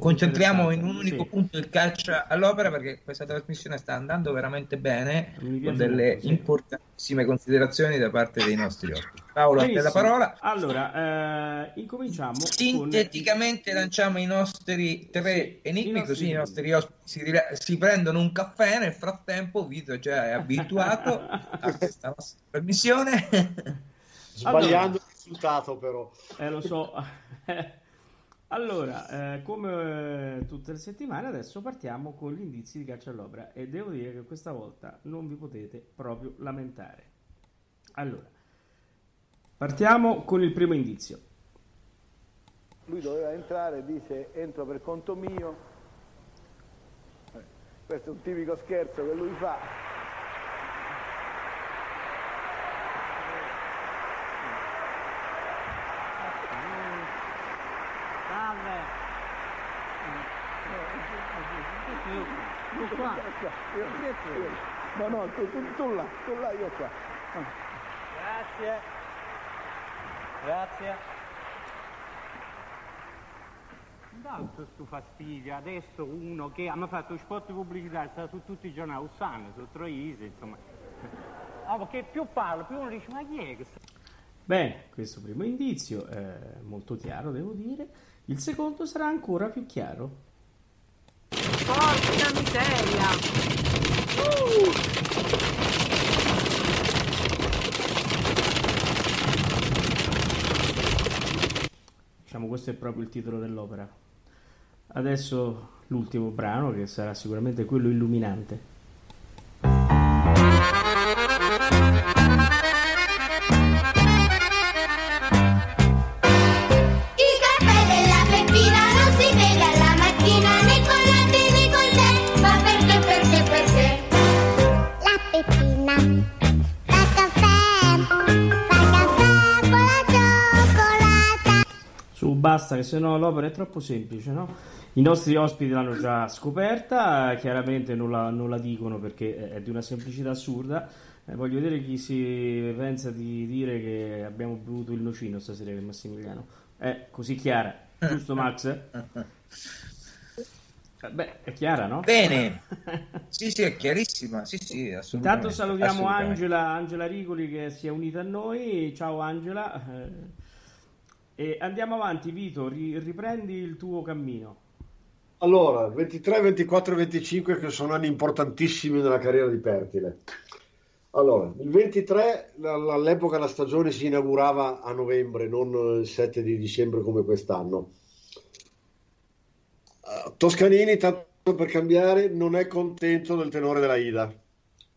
concentriamo in un unico, sì, punto il calcio all'opera, perché questa trasmissione sta andando veramente bene, con delle molto, sì, importantissime considerazioni da parte dei nostri ospiti. Paolo, a te la parola. Allora, incominciamo. Sinteticamente con... lanciamo i nostri tre, sì, enigmi, così i nostri ospiti si prendono un caffè. Nel frattempo Vito già è abituato a questa nostra trasmissione. Sbagliando il risultato, però. Lo so. Allora, come tutte le settimane, adesso partiamo con gli indizi di Caccia all'Opera, e devo dire che questa volta non vi potete proprio lamentare. Allora, partiamo con il primo indizio. Lui doveva entrare, dice "entro per conto mio". Questo è un tipico scherzo che lui fa. Salve. Io qua. No, tu là, io qua. Grazie. Grazie. Tanto sto fastidio, adesso uno che mi ha fatto lo spot pubblicitario, sta su tutti i giornali, Ussano, su Troisi, insomma. Ah, perché più parlo, più uno dice, ma chi è questo? Bene, questo primo indizio è molto chiaro, devo dire. Il secondo sarà ancora più chiaro. Porca miseria! Questo è proprio il titolo dell'opera. Adesso l'ultimo brano, che sarà sicuramente quello illuminante. Basta, che sennò l'opera è troppo semplice, no? I nostri ospiti l'hanno già scoperta, chiaramente non la dicono perché è di una semplicità assurda. Voglio vedere chi si pensa di dire che abbiamo bevuto il nocino stasera per Massimiliano. È così chiara, giusto Max? Beh, è chiara, no? Bene, sì, è chiarissima, sì, assolutamente. Intanto salutiamo Angela Rigoli, che si è unita a noi. Ciao Angela. E andiamo avanti, Vito, riprendi il tuo cammino. Allora, 23, 24 e 25, che sono anni importantissimi nella carriera di Pertile. Allora, il 23, all'epoca la stagione si inaugurava a novembre, non il 7 di dicembre come quest'anno. Toscanini, tanto per cambiare, non è contento del tenore della Ida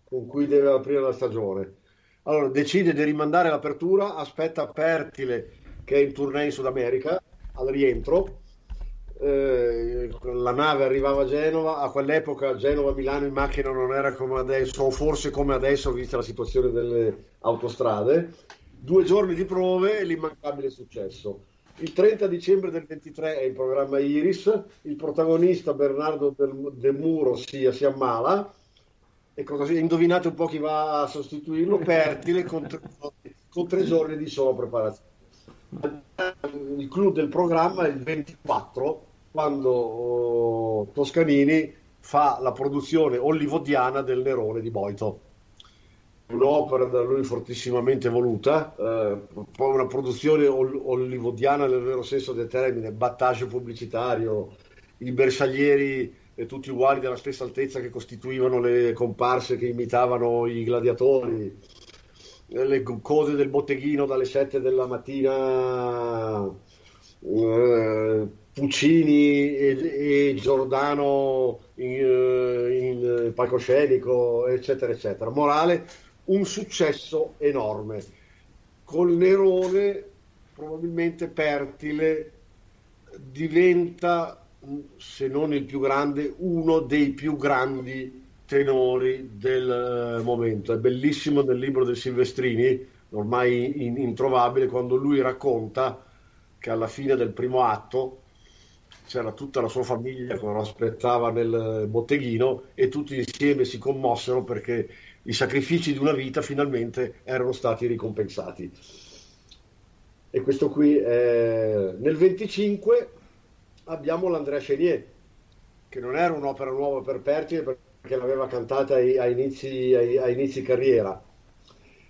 con cui deve aprire la stagione. Allora decide di rimandare l'apertura, aspetta Pertile che è in tournée in Sud America, al rientro la nave arrivava a Genova. A quell'epoca Genova-Milano in macchina non era come adesso, o forse come adesso vista la situazione delle autostrade. 2 giorni di prove e l'immancabile successo. Il 30 dicembre del 23 è in programma Iris, il protagonista Bernardo De Muro si ammala e indovinate un po' chi va a sostituirlo? Pertile con 3 giorni di sola preparazione. Il clou del programma è il 24, quando Toscanini fa la produzione hollywoodiana del Nerone di Boito, un'opera da lui fortissimamente voluta, poi una produzione hollywoodiana nel vero senso del termine, battage pubblicitario, i bersaglieri tutti uguali della stessa altezza che costituivano le comparse che imitavano i gladiatori, le cose del botteghino dalle 7 della mattina, Puccini e Giordano in palcoscenico, eccetera eccetera. Morale, un successo enorme. Col Nerone probabilmente Pertile diventa, se non il più grande, uno dei più grandi tenori del momento. È bellissimo nel libro del Silvestrini, ormai introvabile, quando lui racconta che alla fine del primo atto c'era tutta la sua famiglia che lo aspettava nel botteghino e tutti insieme si commossero perché i sacrifici di una vita finalmente erano stati ricompensati. E questo qui è... Nel 25 abbiamo l'Andrea Chenier, che non era un'opera nuova per Pertile perché l'aveva cantata a inizi carriera,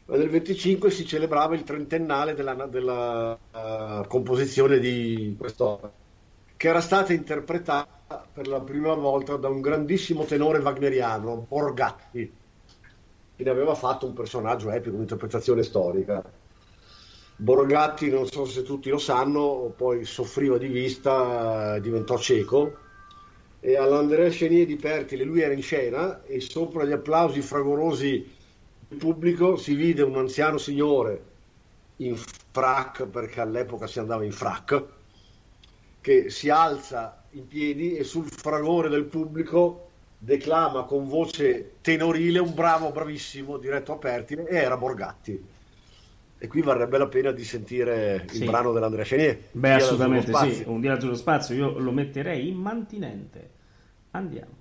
ma nel 25 si celebrava il trentennale della composizione di quest'opera, che era stata interpretata per la prima volta da un grandissimo tenore wagneriano, Borgatti, che ne aveva fatto un personaggio epico, un'interpretazione storica. Borgatti, non so se tutti lo sanno, poi soffriva di vista, diventò cieco, e all'Andrea Chenier di Pertile lui era in scena e sopra gli applausi fragorosi del pubblico si vide un anziano signore in frac, perché all'epoca si andava in frac, che si alza in piedi e sul fragore del pubblico declama con voce tenorile un bravo, bravissimo, diretto a Pertile, e era Borgatti. E qui varrebbe la pena di sentire il brano dell'Andrea Chenier. Beh, assolutamente sì, un Dialogo sullo spazio, io lo metterei in mantinente. Andiamo.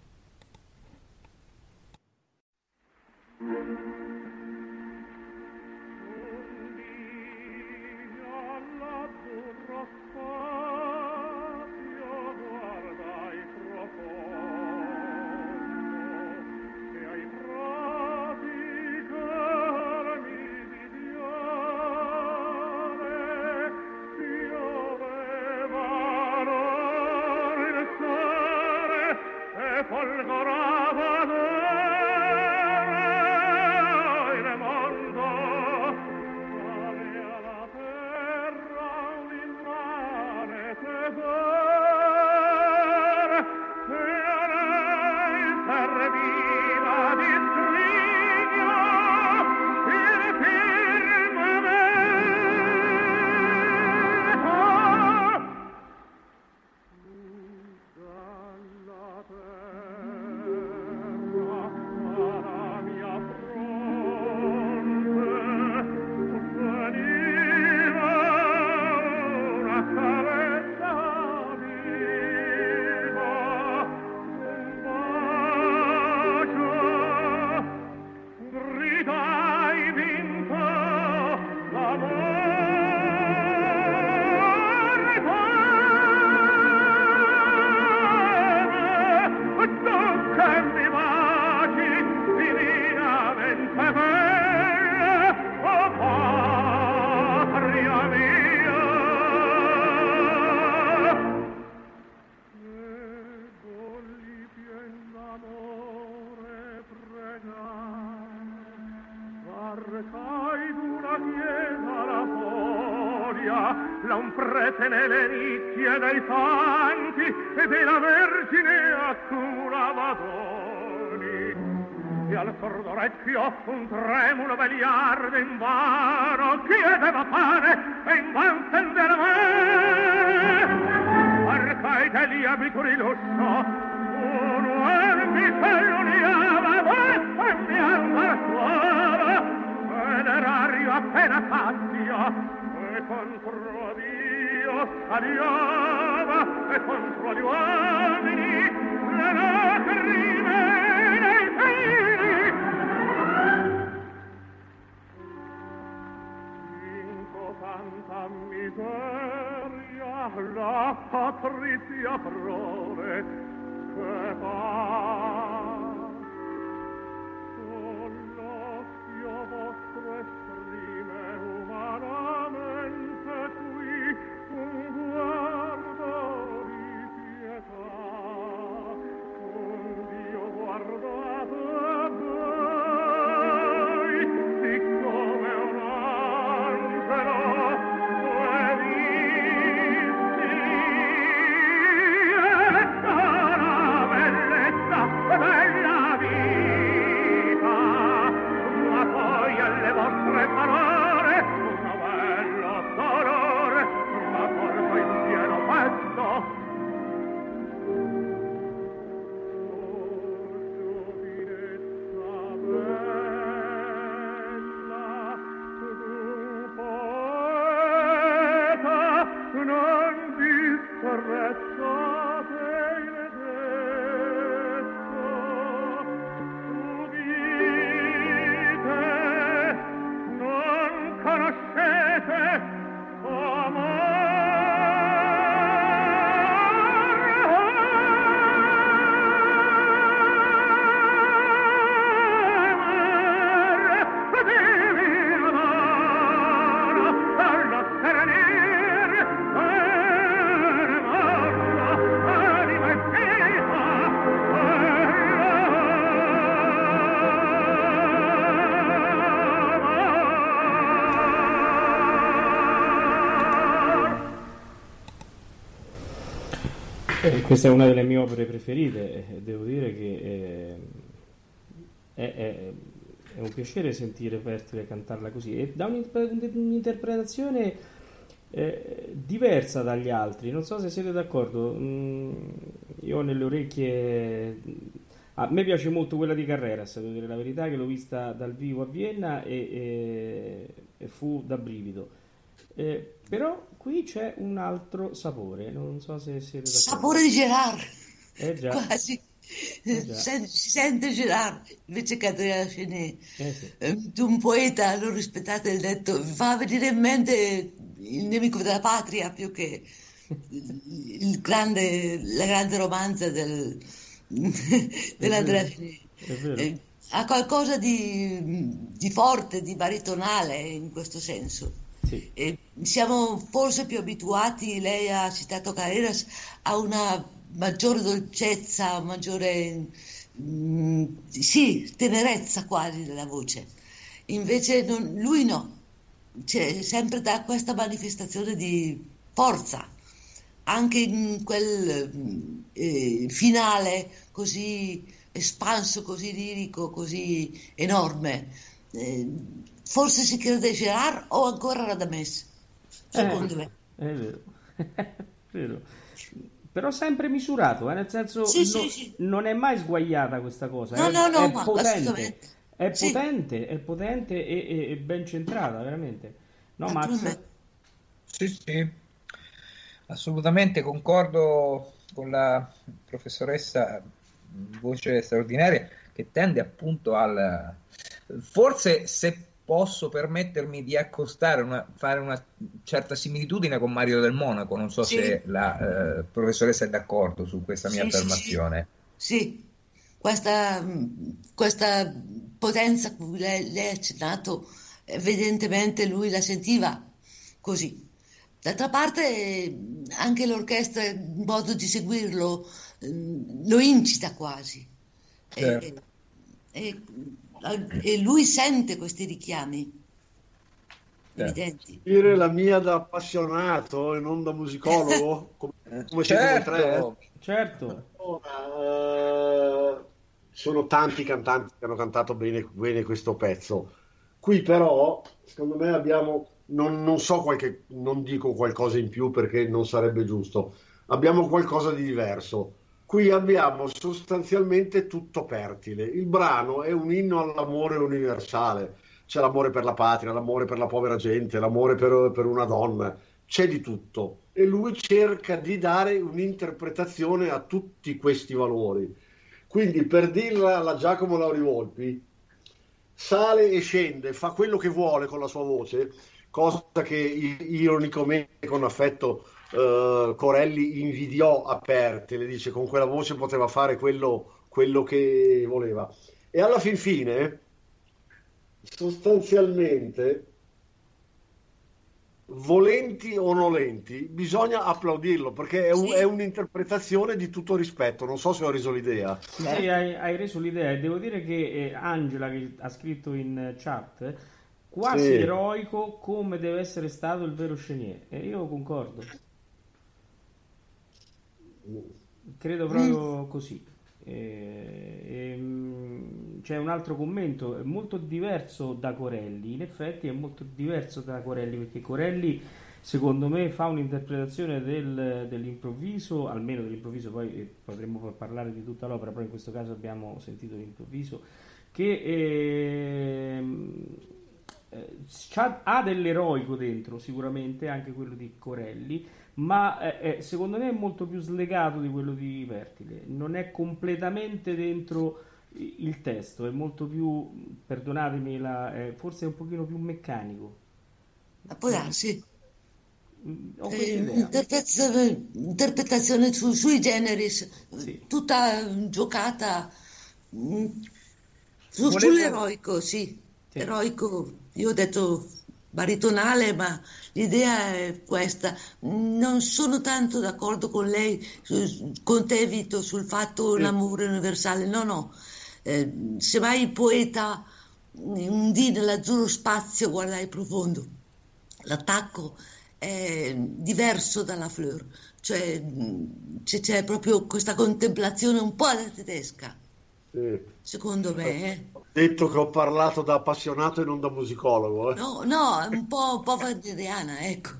la un prete nelle nicchie dei santi e della Vergine accumulava doni. E al sordo orecchio un tremulo vegliardo invano chiedeva pane e invan tendeva me. Arca e teli abituri lusso, un uomo s'alluniava, e mi alma suava, ed erario appena fazio, contro Dio saliava e contro gli uomini le lacrime nei peli. In cosanta miseria la patrizia prole che fa con l'occhio vostro esprime umana guardo di pietà, un Dio guardato a voi, siccome un angelo è visti, e sarà bellezza della vita, ma poi alle vostre parole una bella solo. Questa è una delle mie opere preferite e devo dire che è un piacere sentire Pertile cantarla così e dà un'interpretazione diversa dagli altri. Non so se siete d'accordo, io nelle orecchie, a me piace molto quella di Carreras, devo dire la verità, che l'ho vista dal vivo a Vienna e fu da brividi. Però qui c'è un altro sapore, non so se siete d'accordo. Sapore di Gerard, già. Quasi, già. Si sente Gerard invece che Andrea Chenet. Sì. Un poeta, lo rispettate il detto, fa venire in mente il nemico della patria più che la grande romanza dell'Andrea Chenet. È vero. Ha qualcosa di forte, di baritonale in questo senso. Sì. E siamo forse più abituati, lei ha citato Carreras, a una maggiore dolcezza, maggiore tenerezza quasi della voce. Invece lui no, c'è sempre da questa manifestazione di forza, anche in quel finale così espanso, così lirico, così enorme. Forse si crede Gerard o ancora Radames, secondo me. È vero, è vero. Però sempre misurato, nel senso non è mai sguaiata questa cosa. No, è potente, è potente e ben centrata, veramente. No, Max? Sì, assolutamente concordo con la professoressa, voce straordinaria, che tende appunto al... Forse se posso permettermi di accostare, fare una certa similitudine con Mario Del Monaco, non so se la professoressa è d'accordo su questa mia affermazione. Sì. Questa potenza cui lei ha accennato, evidentemente lui la sentiva così. D'altra parte anche l'orchestra, in modo di seguirlo, lo incita quasi. Certo. E lui sente questi richiami. evidenti. Dire la mia da appassionato e non da musicologo, come certo, siete voi tre. Certo. Allora, sono tanti cantanti che hanno cantato bene questo pezzo. Qui però, secondo me abbiamo, non dico qualcosa in più perché non sarebbe giusto, abbiamo qualcosa di diverso. Qui abbiamo sostanzialmente tutto Pertile. Il brano è un inno all'amore universale. C'è l'amore per la patria, l'amore per la povera gente, l'amore per una donna. C'è di tutto. E lui cerca di dare un'interpretazione a tutti questi valori. Quindi, per dirla la Giacomo Lauri Volpi, sale e scende, fa quello che vuole con la sua voce, cosa che ironicamente, con affetto, Corelli invidiò a Pertile, dice con quella voce poteva fare quello che voleva. E alla fin fine sostanzialmente, volenti o nolenti, bisogna applaudirlo perché è un'interpretazione di tutto rispetto. Non so se ho reso l'idea. Sì, hai reso l'idea. Devo dire che Angela, che ha scritto in chat, quasi sì, eroico come deve essere stato il vero Chenier, e io concordo. Credo proprio così. C'è un altro commento, è molto diverso da Corelli, in effetti è molto diverso da Corelli, perché Corelli secondo me fa un'interpretazione dell'improvviso, almeno dell'improvviso, poi potremmo parlare di tutta l'opera, però in questo caso abbiamo sentito l'improvviso, che ha dell'eroico dentro sicuramente, anche quello di Corelli, ma secondo me è molto più slegato di quello di Pertile, non è completamente dentro il testo, è molto più, perdonatemi, forse è un pochino più meccanico. Ma può darsi, interpretazione sui generis, sì, tutta giocata sull'eroico, sì, sì, eroico, io ho detto baritonale, ma l'idea è questa. Non sono tanto d'accordo con lei, con te Vito, sul fatto l'amore universale, no, semmai il poeta un dì nell'azzurro spazio guardai profondo, l'attacco è diverso dalla Fleur, cioè c'è proprio questa contemplazione un po' alla tedesca, secondo me, Ho detto che ho parlato da appassionato e non da musicologo. No, è un po' wagneriana, ecco.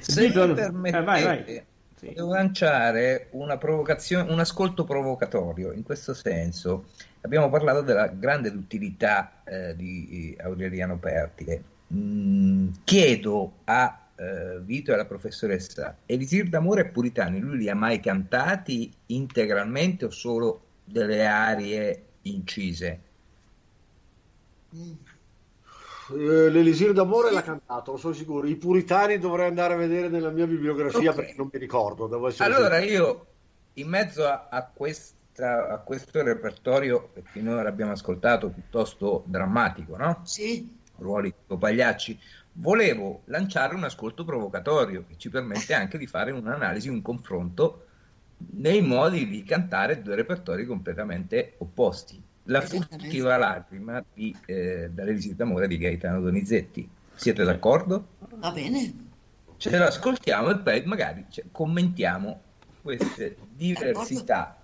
Se mi permettete, vai. Sì. Devo lanciare una provocazione, un ascolto provocatorio. In questo senso, abbiamo parlato della grande duttilità di Aureliano Pertile. Chiedo a Vito e la professoressa, Elisir d'amore e Puritani lui li ha mai cantati integralmente o solo delle arie incise? L'Elisir d'amore l'ha cantato, lo sono sicuro. I Puritani dovrei andare a vedere nella mia bibliografia, okay, perché non mi ricordo. Allora io, in mezzo a questo repertorio che finora abbiamo ascoltato piuttosto drammatico, no? Sì. Ruoli tipo Pagliacci, volevo lanciare un ascolto provocatorio che ci permette anche di fare un'analisi, un confronto nei modi di cantare due repertori completamente opposti. La furtiva lacrima da Elisir d'amore di Gaetano Donizetti. Siete d'accordo? Va bene. Ce l'ascoltiamo e poi magari commentiamo queste diversità.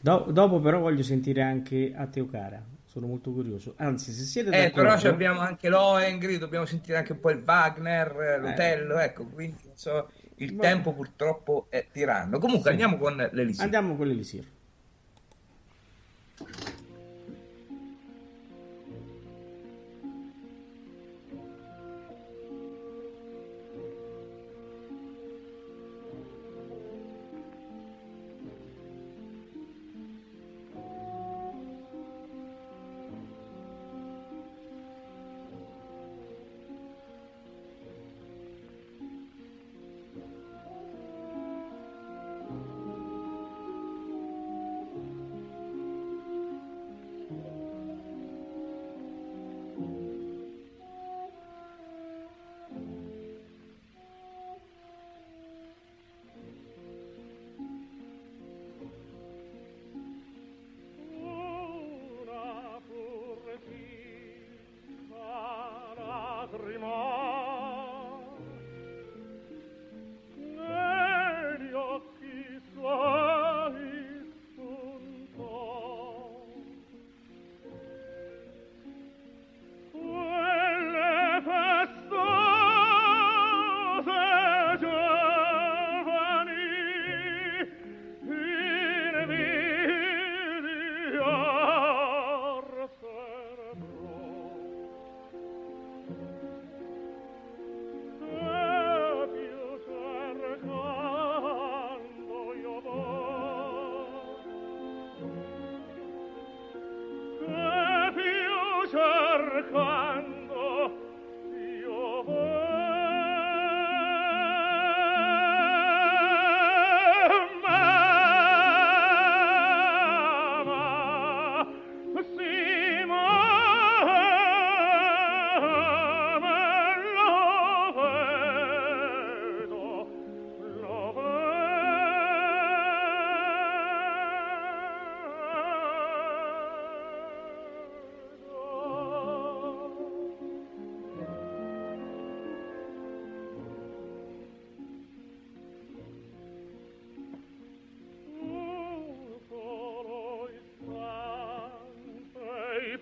Dopo però voglio sentire anche a Teo Cara. Sono molto curioso. Anzi, se siete d'accordo... Però abbiamo anche l'Oehengrin, dobbiamo sentire anche un po' il Wagner, l'Otello, ecco, quindi non so, il tempo purtroppo è tiranno. Comunque sì, andiamo con l'Elisir. Andiamo con l'Elisir.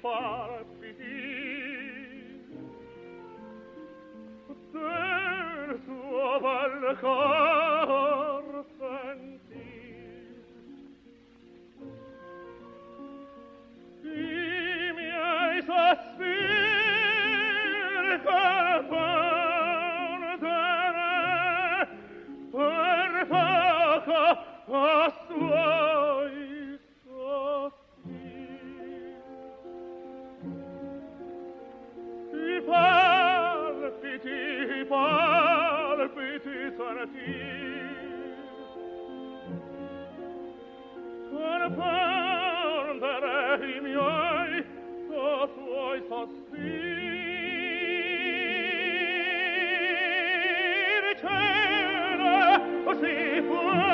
far pipì del tuo bel cor sentir. I miei sospiri per perdere, per poco a suoi. I palpiti sentir, per perdere i miei o tuoi sospiri. C'era si può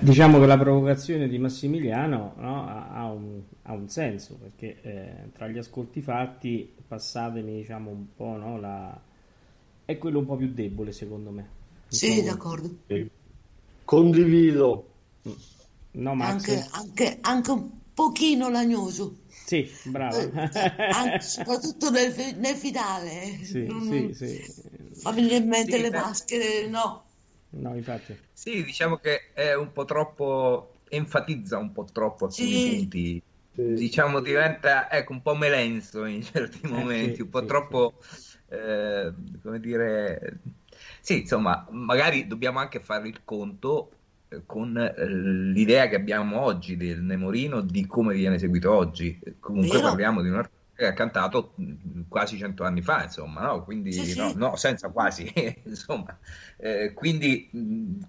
Diciamo che la provocazione di Massimiliano, no, ha un senso, perché tra gli ascolti fatti, passatemi diciamo un po', no, è quello un po' più debole secondo me. Sì, d'accordo. Condivido. No, Max? Anche un pochino lagnoso. Sì, bravo. Soprattutto nel finale. Sì. Fammi venire in mente le maschere, no. No, infatti. Sì, diciamo che è un po' troppo, enfatizza un po' troppo alcuni punti. Sì. Diciamo diventa, ecco, un po' melenso in certi momenti, sì, un po' troppo, sì. Come dire, sì, insomma, magari dobbiamo anche fare il conto con l'idea che abbiamo oggi del Nemorino, di come viene eseguito oggi. Comunque parliamo di un artista che ha cantato quasi 100 anni fa, insomma, no? Quindi sì. No, senza quasi, insomma. Quindi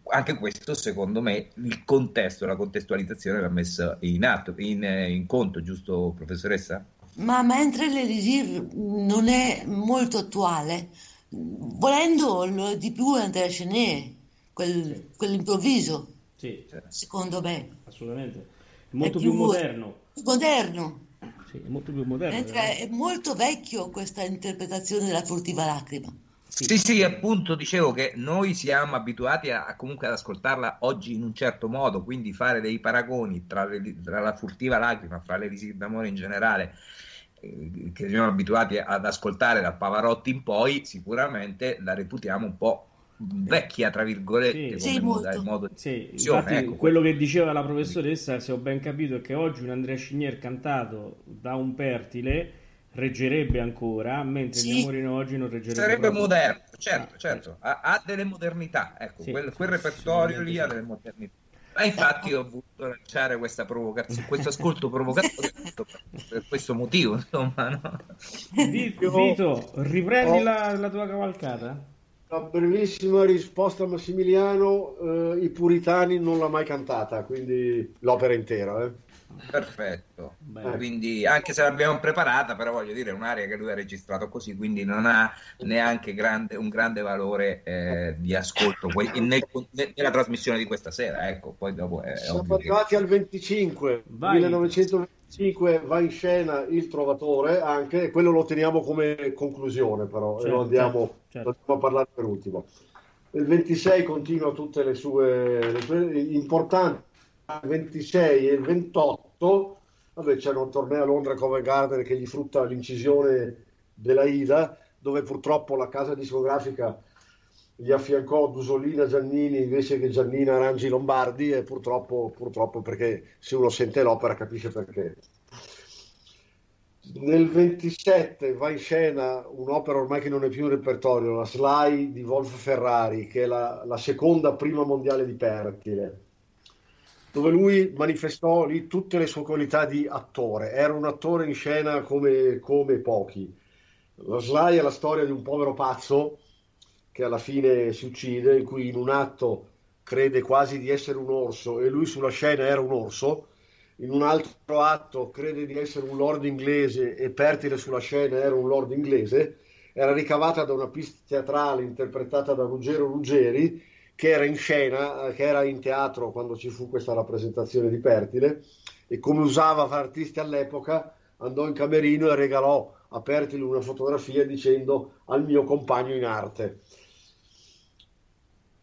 anche questo, secondo me, il contesto, la contestualizzazione l'ha messa in atto, in conto, giusto, professoressa? Ma mentre l'elisir non è molto attuale, volendo di più Andrea Cenè, quell'improvviso, sì, certo. Secondo me. Assolutamente. Molto più moderno. Moderno. È molto più moderno, mentre è molto vecchio questa interpretazione della furtiva lacrima. Sì, appunto, dicevo che noi siamo abituati a comunque ad ascoltarla oggi in un certo modo, quindi fare dei paragoni tra la furtiva lacrima, fra le risate d'amore in generale, che siamo abituati ad ascoltare da Pavarotti in poi, sicuramente la reputiamo un po' vecchia, tra virgolette, modo di funzione, ecco. Quello che diceva la professoressa, se ho ben capito, è che oggi un Andrea Cignier cantato da un Pertile reggerebbe ancora, mentre il Nemorino oggi non reggerebbe, sarebbe proprio moderno, certo. Ha delle modernità, ecco, sì, quel repertorio lì ha delle modernità. Ma infatti ho voluto lanciare questa provocazione, questo ascolto provocatorio per questo motivo, insomma, no? Vito, riprendi la tua cavalcata. La brevissima risposta a Massimiliano, i puritani non l'ha mai cantata, quindi l'opera intera. Perfetto. Beh. Quindi anche se l'abbiamo preparata, però voglio dire, è un'area che lui ha registrato così, quindi non ha neanche un grande valore di ascolto nella trasmissione di questa sera. Ecco, poi dopo siamo arrivati al 25, 1925 va in scena Il Trovatore, anche quello lo teniamo come conclusione, però certo, e lo andiamo. Certo. Dobbiamo parlare per ultimo. Il 26 continua tutte le sue importanti. Il 26 e il 28 c'è un torneo a Londra Covent Garden che gli frutta l'incisione della Ida, dove purtroppo la casa discografica gli affiancò Dusolina Giannini invece che Giannina Rangi Lombardi, e purtroppo, perché se uno sente l'opera capisce perché. Nel 27 va in scena un'opera ormai che non è più in repertorio, la SLAI di Wolf Ferrari, che è la seconda prima mondiale di Pertile, dove lui manifestò lì tutte le sue qualità di attore. Era un attore in scena come pochi. La SLAI è la storia di un povero pazzo che alla fine si uccide, in cui in un atto crede quasi di essere un orso, e lui sulla scena era un orso. In un altro atto crede di essere un lord inglese, e Pertile sulla scena era un lord inglese. Era ricavata da una pista teatrale interpretata da Ruggero Ruggeri, che era in teatro quando ci fu questa rappresentazione di Pertile, e come usava fare artisti all'epoca andò in camerino e regalò a Pertile una fotografia dicendo "al mio compagno in arte".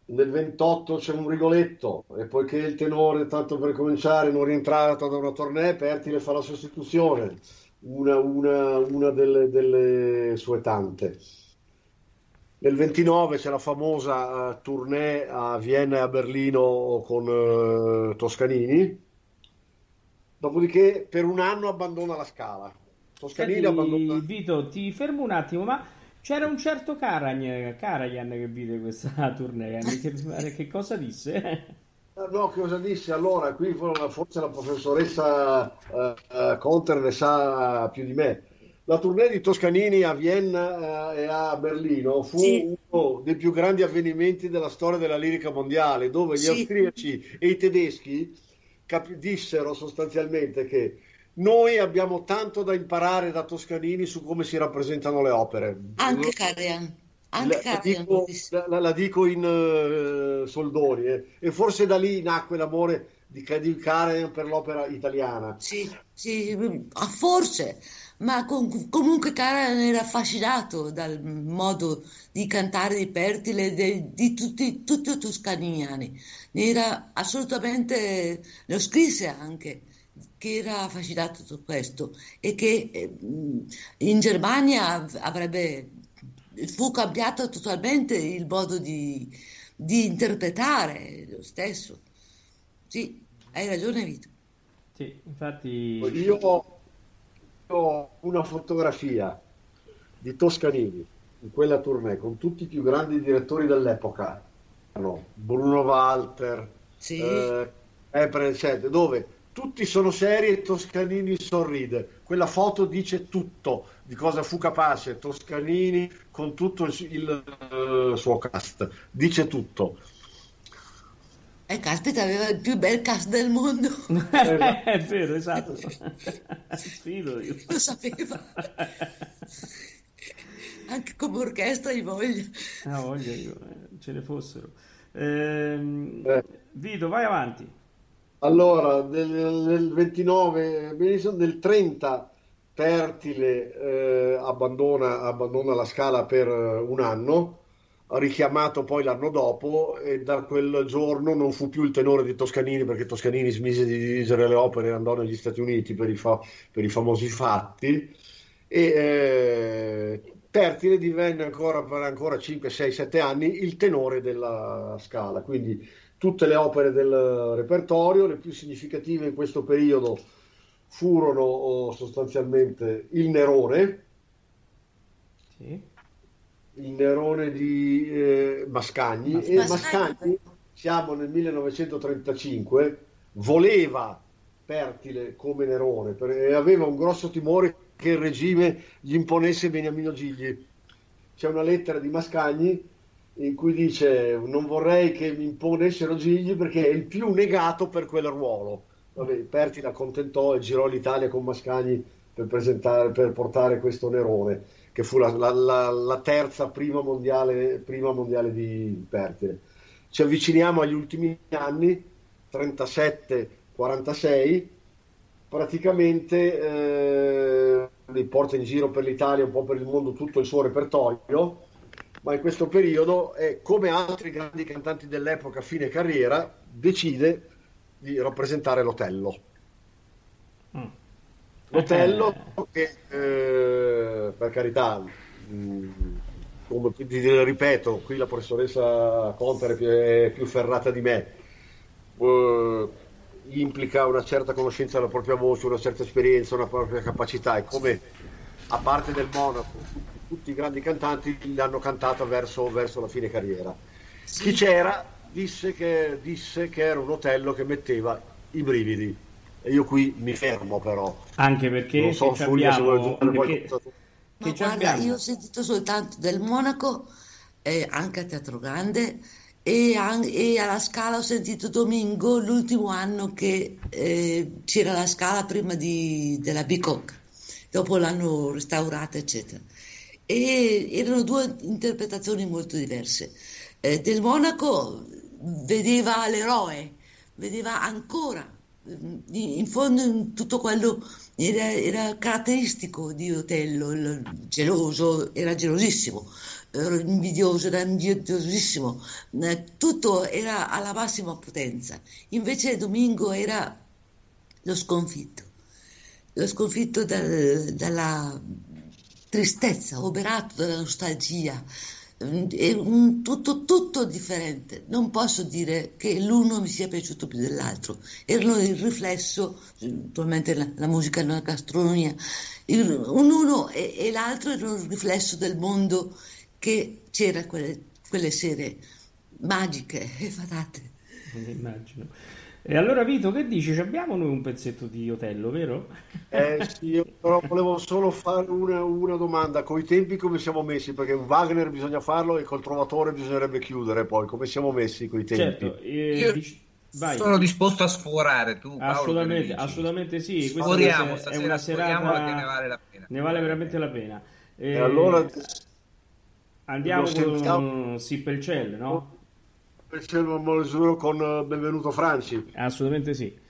Nel 28 c'è un Rigoletto, e poiché il tenore, tanto per cominciare, non rientrava da una tournée, Pertile fa la sostituzione, una delle sue tante. Nel 29 c'è la famosa tournée a Vienna e a Berlino con Toscanini, dopodiché per un anno abbandona la Scala. Toscanini abbandona... Vito, ti fermo un attimo, ma... c'era un certo Karajan che vide questa tournée, che cosa disse? No, cosa disse? Allora, qui forse la professoressa Conter ne sa più di me. La tournée di Toscanini a Vienna e a Berlino fu uno dei più grandi avvenimenti della storia della lirica mondiale, dove gli austriaci e i tedeschi dissero sostanzialmente che noi abbiamo tanto da imparare da Toscanini su come si rappresentano le opere. Anche Karajan. La dico in soldoni. E forse da lì nacque l'amore di Karajan per l'opera italiana. Sì, forse. Ma comunque Karajan era affascinato dal modo di cantare di Pertile e di tutti i toscaniniani. Era assolutamente... lo scrisse anche, che era affascinato su questo, e che in Germania fu cambiato totalmente il modo di interpretare lo stesso. Sì, hai ragione Vito. Sì, infatti io ho una fotografia di Toscanini in quella tournée con tutti i più grandi direttori dell'epoca, Bruno Walter, dove tutti sono seri e Toscanini sorride. Quella foto dice tutto di cosa fu capace Toscanini con tutto il suo cast. Dice tutto. E caspita, aveva il più bel cast del mondo. È vero, esatto. Sfido io. Lo sapeva. Anche come orchestra gli voglio. Voglio, ce ne fossero. Vito, vai avanti. Allora, nel 29, nel 30 Pertile abbandona la Scala per un anno, richiamato poi l'anno dopo, e da quel giorno non fu più il tenore di Toscanini, perché Toscanini smise di dirigere le opere e andò negli Stati Uniti per i famosi fatti, e Pertile divenne per ancora 5, 6, 7 anni il tenore della Scala. Quindi tutte le opere del repertorio, le più significative in questo periodo furono sostanzialmente il Nerone di Mascagni. Mascagni, siamo nel 1935, voleva Pertile come Nerone, e aveva un grosso timore che il regime gli imponesse Beniamino Gigli. C'è una lettera di Mascagni in cui dice non vorrei che mi imponessero Gigli perché è il più negato per quel ruolo. Vabbè, Pertile accontentò e girò l'Italia con Mascagni per portare questo Nerone, che fu la terza prima mondiale di Pertile. Ci avviciniamo agli ultimi anni, 37-46, praticamente li porta in giro per l'Italia, un po' per il mondo, tutto il suo repertorio. Ma in questo periodo, come altri grandi cantanti dell'epoca a fine carriera, decide di rappresentare l'Otello. L'Otello che, per carità, ripeto, qui la professoressa Conter è più ferrata di me, implica una certa conoscenza della propria voce, una certa esperienza, una propria capacità, e come a parte Del Monaco tutti i grandi cantanti l'hanno cantata verso la fine carriera. Sì. Chi c'era disse che era un Otello che metteva i brividi, e io qui mi fermo, però anche perché non so se abbiamo guarda, io ho sentito soltanto Del Monaco, anche a Teatro Grande, e alla Scala ho sentito Domingo l'ultimo anno che c'era la Scala prima della Bicocca, dopo l'hanno restaurata eccetera, e erano due interpretazioni molto diverse. Del Monaco vedeva l'eroe, vedeva ancora in fondo in tutto quello. Era caratteristico di Otello, geloso, era gelosissimo, era invidiosissimo, tutto era alla massima potenza. Invece Domingo era lo sconfitto dalla tristezza, oberato dalla nostalgia, è tutto differente. Non posso dire che l'uno mi sia piaciuto più dell'altro, erano il riflesso, naturalmente la musica e la gastronomia, uno e l'altro erano il riflesso del mondo che c'era quelle sere magiche e fatate. Immagino. E allora Vito, che dici? Abbiamo noi un pezzetto di Otello, vero? Sì, io però volevo solo fare una domanda. Con i tempi come siamo messi? Perché Wagner bisogna farlo e col Trovatore bisognerebbe chiudere, poi. Come siamo messi con i tempi? Certo, vai. Sono disposto a sforare, tu Paolo, assolutamente sì. Sforiamo, questa è una serata che ne vale la pena. Ne vale veramente la pena. E allora andiamo con Sippelcell, no? Con Benvenuto Franci. Assolutamente sì.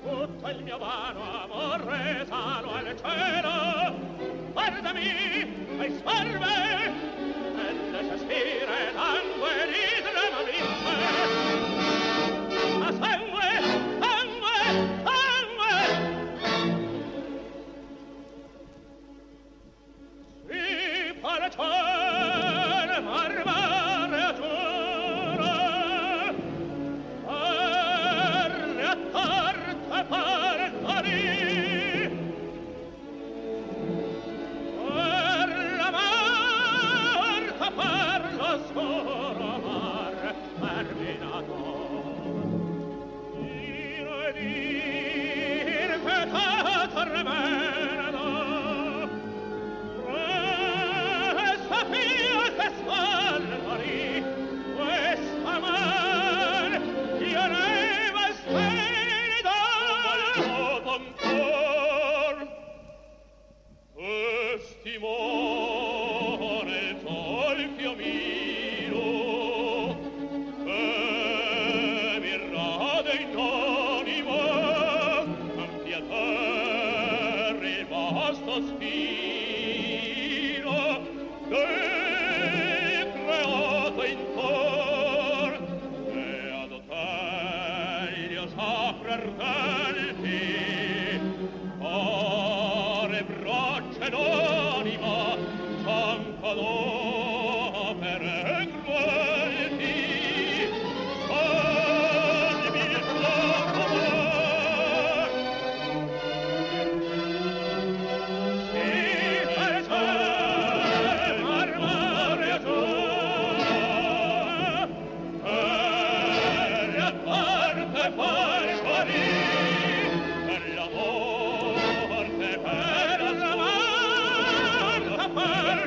Tutto il mio vano amore salo al cielo, guardami ai sparve, nelle cespire d'angue di tremalice, a sangue, si parecere marmare. Per la morte, per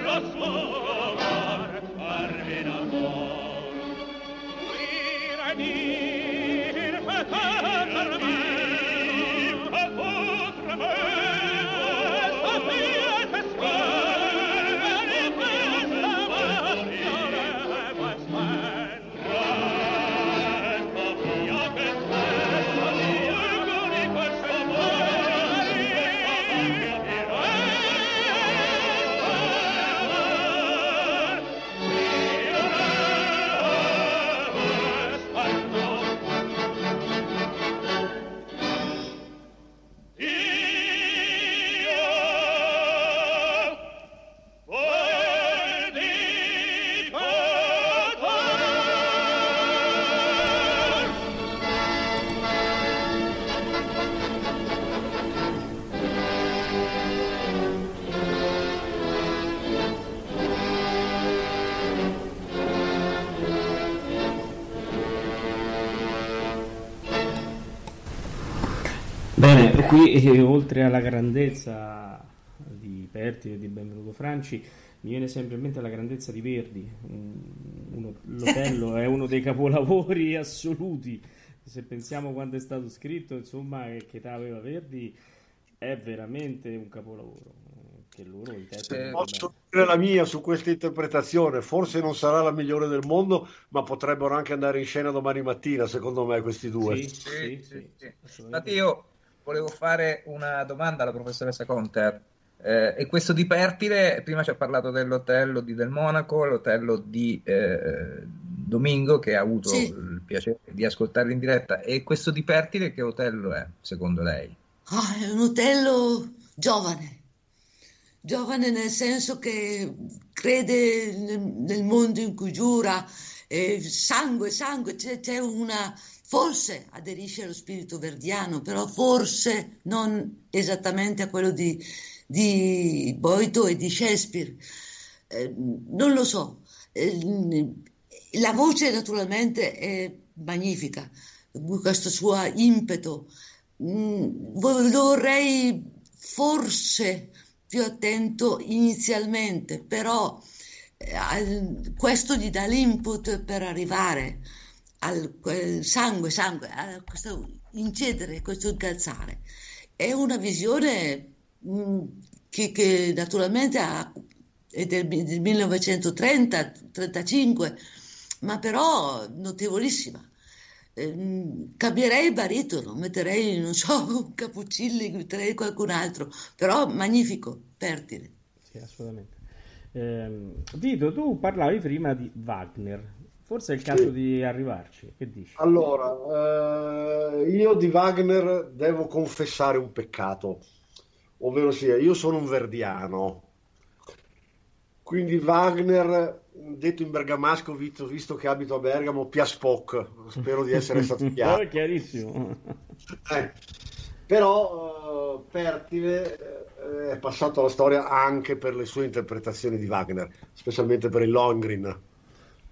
la sua qui, oltre alla grandezza di Pertile e di Benvenuto Franci, mi viene sempre in mente la grandezza di Verdi. L'Otello è uno dei capolavori assoluti. Se pensiamo quando è stato scritto, insomma, che età aveva Verdi, è veramente un capolavoro. Che loro interpretano. Posso dire la mia su questa interpretazione? Forse non sarà la migliore del mondo, ma potrebbero anche andare in scena domani mattina, secondo me, questi due. Sì. Infatti io volevo fare una domanda alla professoressa Conter. E questo di Pertile, prima ci ha parlato dell'Otello di Del Monaco, l'Otello di Domingo, che ha avuto il piacere di ascoltare in diretta, e questo di Pertile che Otello è, secondo lei? Oh, è un Otello giovane nel senso che crede nel mondo in cui giura, sangue, c'è una... Forse aderisce allo spirito verdiano, però forse non esattamente a quello di Boito e di Shakespeare, non lo so. La voce naturalmente è magnifica, questo suo impeto, lo vorrei forse più attento inizialmente, però questo gli dà l'input per arrivare al sangue, a questo incedere, questo incalzare. È una visione che naturalmente è del 1930-35, ma però notevolissima. Cambierei il baritono, metterei, non so, un Cappuccilli, metterei qualcun altro, però magnifico, Pertile. Sì, assolutamente. Vito, tu parlavi prima di Wagner. Forse è il caso di arrivarci, che dici? Allora, io di Wagner devo confessare un peccato, ovvero sia, io sono un verdiano, quindi Wagner, detto in bergamasco, visto che abito a Bergamo, piaspoc, spero di essere stato chiaro. Chiarissimo. Però Pertile è passato alla storia anche per le sue interpretazioni di Wagner, specialmente per il Lohengrin.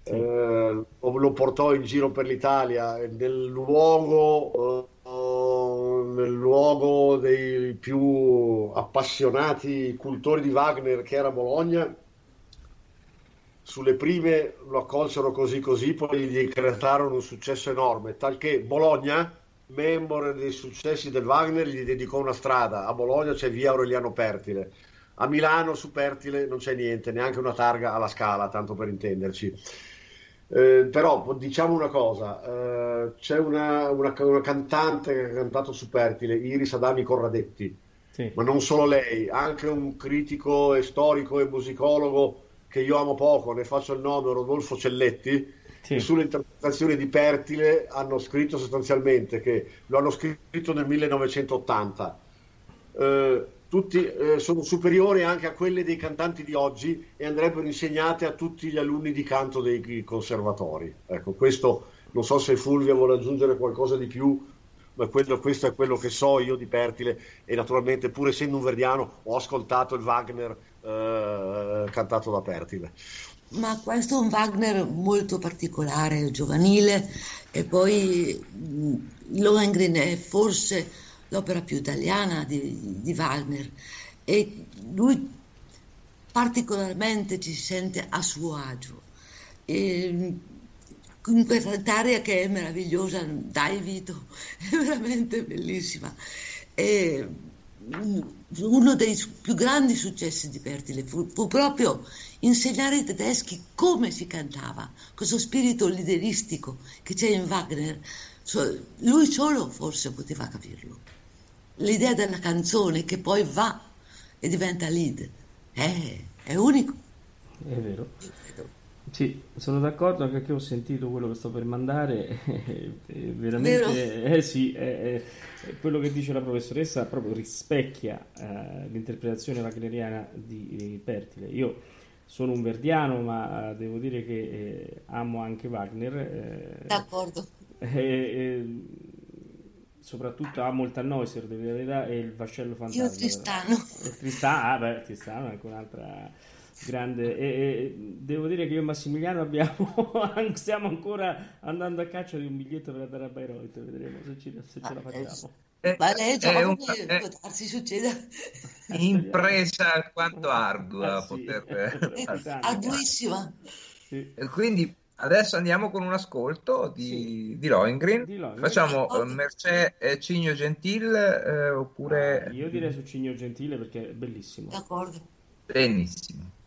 Lo portò in giro per l'Italia nel luogo dei più appassionati cultori di Wagner, che era Bologna. Sulle prime lo accolsero così, poi gli decretarono un successo enorme, talché Bologna, memore dei successi del Wagner, gli dedicò una strada. A Bologna c'è via Aureliano Pertile. A Milano su Pertile non c'è niente, neanche una targa alla Scala, tanto per intenderci. Però diciamo una cosa, c'è una cantante che ha cantato su Pertile, Iris Adami Corradetti, sì. Ma non solo lei, anche un critico e storico e musicologo che io amo poco, ne faccio il nome, Rodolfo Celletti, sì. Che sulle interpretazioni di Pertile hanno scritto sostanzialmente, che lo hanno scritto nel 1980, tutti sono superiori anche a quelle dei cantanti di oggi e andrebbero insegnate a tutti gli alunni di canto dei conservatori. Ecco, questo non so se Fulvia vuole aggiungere qualcosa di più, ma questo è quello che so io di Pertile, e naturalmente, pur essendo un verdiano, ho ascoltato il Wagner cantato da Pertile. Ma questo è un Wagner molto particolare, giovanile, e poi Lohengrin è forse l'opera più italiana di Wagner, e lui particolarmente ci sente a suo agio, e in quest'area che è meravigliosa, dai Vito, è veramente bellissima. E uno dei più grandi successi di Pertile fu proprio insegnare ai tedeschi come si cantava, questo spirito lideristico che c'è in Wagner, lui solo forse poteva capirlo. L'idea della canzone che poi va e diventa lead è unico. È vero. Sì, sono d'accordo, anche perché ho sentito quello che sto per mandare. Veramente, sì, quello che dice la professoressa proprio rispecchia l'interpretazione wagneriana di Pertile. Io sono un verdiano, ma devo dire che amo anche Wagner. D'accordo. Soprattutto amo il Tannhäuser di verità e il Vascello Fantasma. Io Tristano è anche un'altra grande, e devo dire che io e Massimiliano stiamo ancora andando a caccia di un biglietto per andare a Bayreuth, vedremo se ce la facciamo. Può darsi succeda. Impresa alquanto ardua, arduissima. Sì. E quindi adesso andiamo con un ascolto di Lohengrin. Facciamo Mercè Cigno Gentile oppure... Io direi su Cigno Gentile perché è bellissimo. D'accordo. Benissimo.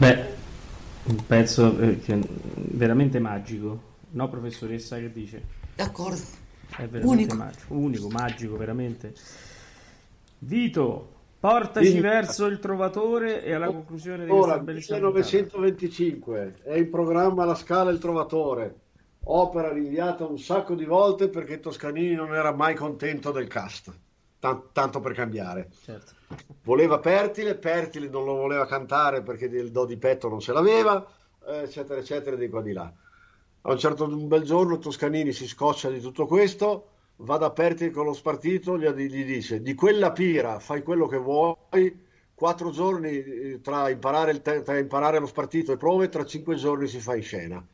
Beh, un pezzo veramente magico, no professoressa, che dice? D'accordo. È veramente magico, unico, magico, veramente. Vito, portaci verso il Trovatore e alla conclusione di questa bellissima... 1925, è in programma La Scala Il Trovatore, opera rinviata un sacco di volte perché Toscanini non era mai contento del cast. Tanto per cambiare, certo. Voleva Pertile non lo voleva cantare perché il do di petto non se l'aveva, eccetera eccetera, di qua di là. A un certo un bel giorno Toscanini si scoccia di tutto questo, va da Pertile con lo spartito, gli dice: di quella pira fai quello che vuoi, 4 giorni tra imparare lo spartito e prove, tra 5 giorni si fa in scena.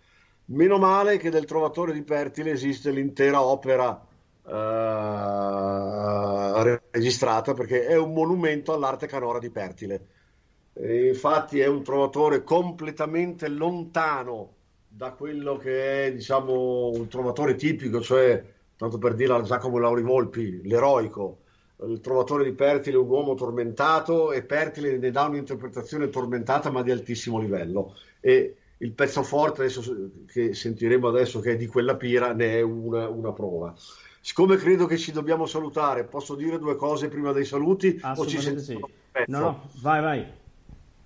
Meno male che del Trovatore di Pertile esiste l'intera opera registrata, perché è un monumento all'arte canora di Pertile. E infatti è un Trovatore completamente lontano da quello che è, diciamo, un Trovatore tipico, cioè, tanto per dire, a Giacomo Lauri Volpi, l'eroico, il trovatore di Pertile è un uomo tormentato e Pertile ne dà un'interpretazione tormentata ma di altissimo livello, e il pezzo forte adesso, che sentiremo adesso, che è di quella pira, ne è una prova. Siccome credo che ci dobbiamo salutare, posso dire due cose prima dei saluti? Assolutamente sì. No, vai,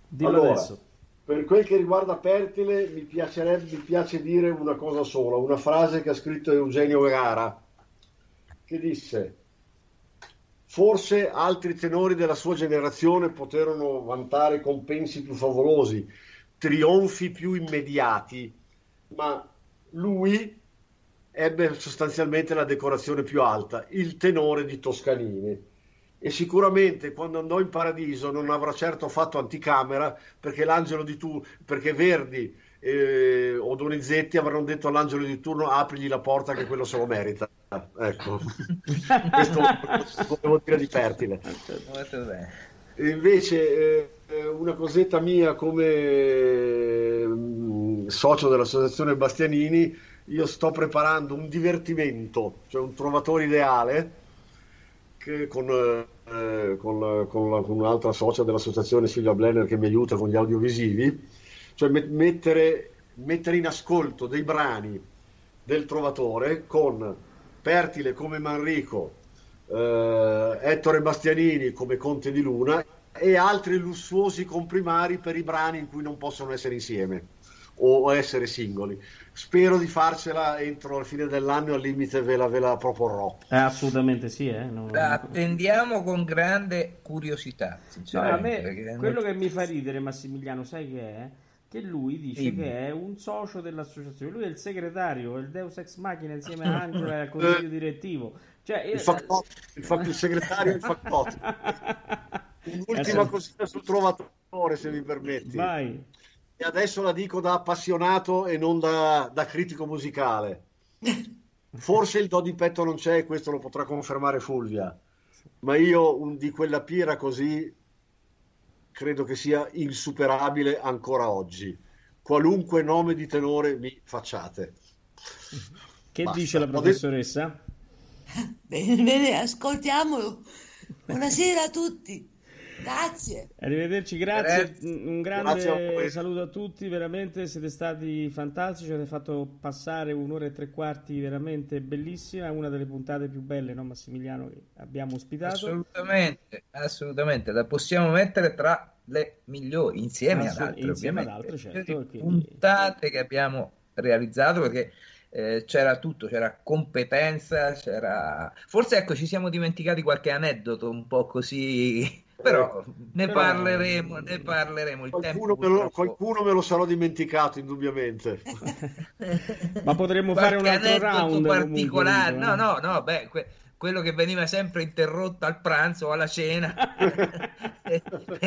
dillo allora, adesso. Per quel che riguarda Pertile mi piace dire una cosa sola, una frase che ha scritto Eugenio Gara, che disse: forse altri tenori della sua generazione poterono vantare compensi più favolosi, trionfi più immediati, ma lui ebbe sostanzialmente la decorazione più alta, il tenore di Toscanini. E sicuramente quando andò in paradiso non avrà certo fatto anticamera, perché l'angelo di turno, perché Verdi o Donizetti avranno detto all'angelo di turno: aprigli la porta che quello se lo merita. Ecco, questo volevo dire di Pertile. Invece una cosetta mia come socio dell'associazione Bastianini, io sto preparando un divertimento, cioè un trovatore ideale, che con un'altra socia dell'associazione, Silvia Blenner, che mi aiuta con gli audiovisivi, cioè mettere in ascolto dei brani del trovatore con Pertile come Manrico, Ettore Bastianini come Conte di Luna e altri lussuosi comprimari per i brani in cui non possono essere insieme o essere singoli. Spero di farcela entro la fine dell'anno, al limite ve la proporrò. Assolutamente sì. Attendiamo con grande curiosità, sinceramente. No, quello che mi fa ridere, Massimiliano, sai che è? Che lui dice che è un socio dell'associazione, lui è il segretario, è il Deus Ex Machina insieme a Angela e al consiglio direttivo, cioè il segretario, il faccotto. Un'ultima cosina sul trovatore, se mi permetti. Vai. E adesso la dico da appassionato e non da critico musicale. Forse il do di petto non c'è, questo lo potrà confermare Fulvia, ma io di quella pira così credo che sia insuperabile ancora oggi, qualunque nome di tenore mi facciate. Che basta. Dice la professoressa? Bene, ascoltiamolo. Buonasera a tutti, grazie, arrivederci, grazie. Un grande grazie a saluto a tutti, veramente siete stati fantastici, avete fatto passare un'ora e tre quarti veramente bellissima, una delle puntate più belle, no Massimiliano, che abbiamo ospitato? Assolutamente, la possiamo mettere tra le migliori, insieme ad altre, insieme ovviamente ad altre, certo, le puntate che abbiamo realizzato, perché c'era tutto, c'era competenza, c'era, forse ecco, ci siamo dimenticati qualche aneddoto un po' così, però ne parleremo il qualcuno, tempo, qualcuno me lo sarò dimenticato indubbiamente. Ma potremmo fare un altro round particolare, comunque. No, beh, quello che veniva sempre interrotto al pranzo o alla cena e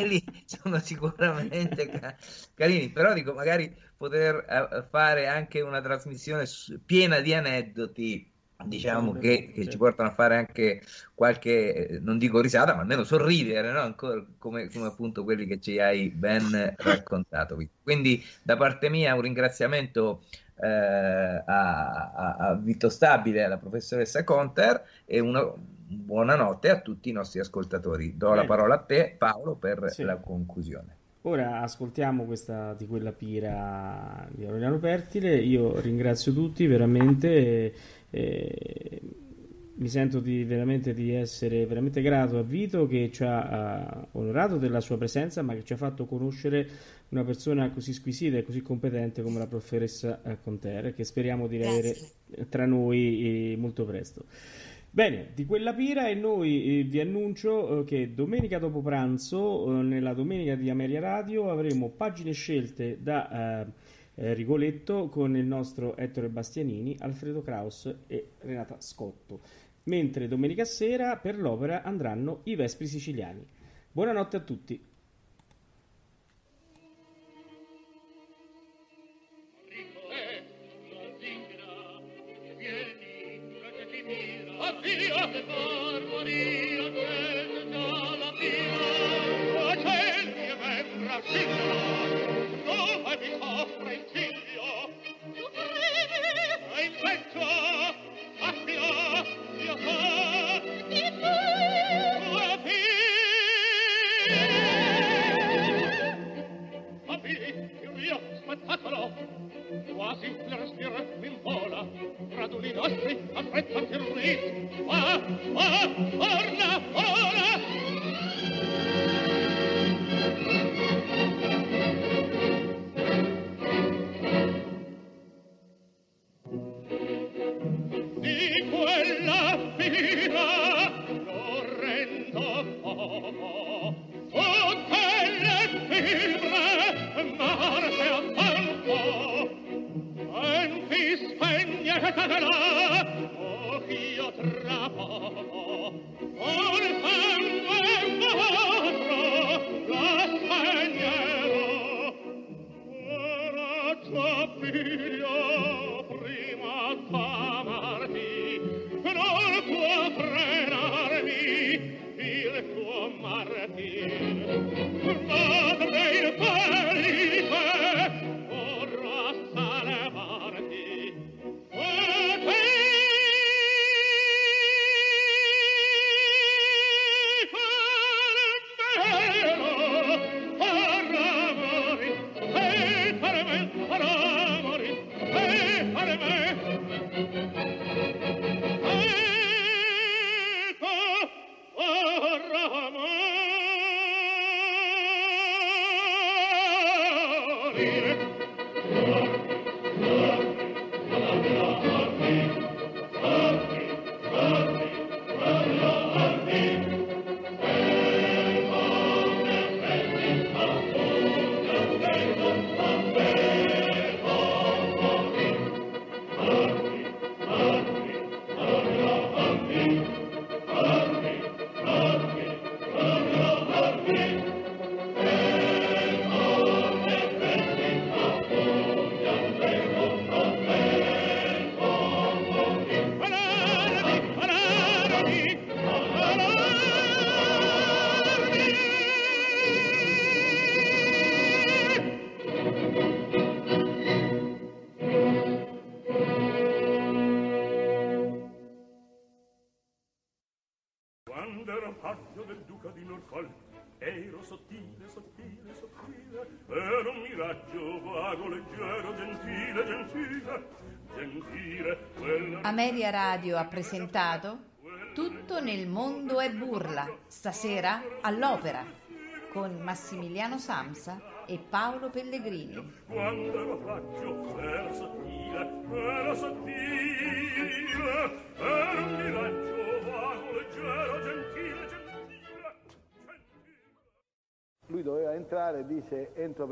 lì sono sicuramente carini, però dico, magari poter fare anche una trasmissione piena di aneddoti, diciamo, che ci portano a fare anche qualche, non dico risata, ma almeno sorridere, no? Ancora come appunto quelli che ci hai ben raccontato. Quindi da parte mia un ringraziamento a Vito Stabile, alla professoressa Conter, e una buonanotte a tutti i nostri ascoltatori. Do la parola a te, Paolo, per la conclusione. Ora ascoltiamo questa di quella pira di Aureliano Pertile. Io ringrazio tutti veramente, mi sento di essere veramente grato a Vito, che ci ha onorato della sua presenza, ma che ci ha fatto conoscere una persona così squisita e così competente come la professoressa Conter, che speriamo di avere tra noi molto presto. Bene, di quella pira, e noi vi annuncio che domenica dopo pranzo, nella domenica di Amelia Radio, avremo pagine scelte da Rigoletto con il nostro Ettore Bastianini, Alfredo Kraus e Renata Scotto, mentre domenica sera per l'opera andranno i Vespri Siciliani. Buonanotte a tutti. Io Amelia Radio ha presentato Tutto nel mondo è burla, stasera all'opera, con Massimiliano Samsa e Paolo Pellegrini. Quando lo faccio, era sottile, era sottile, era un miraggio vago, leggero, gentile, gentile, gentile. Lui doveva entrare, dice, entro per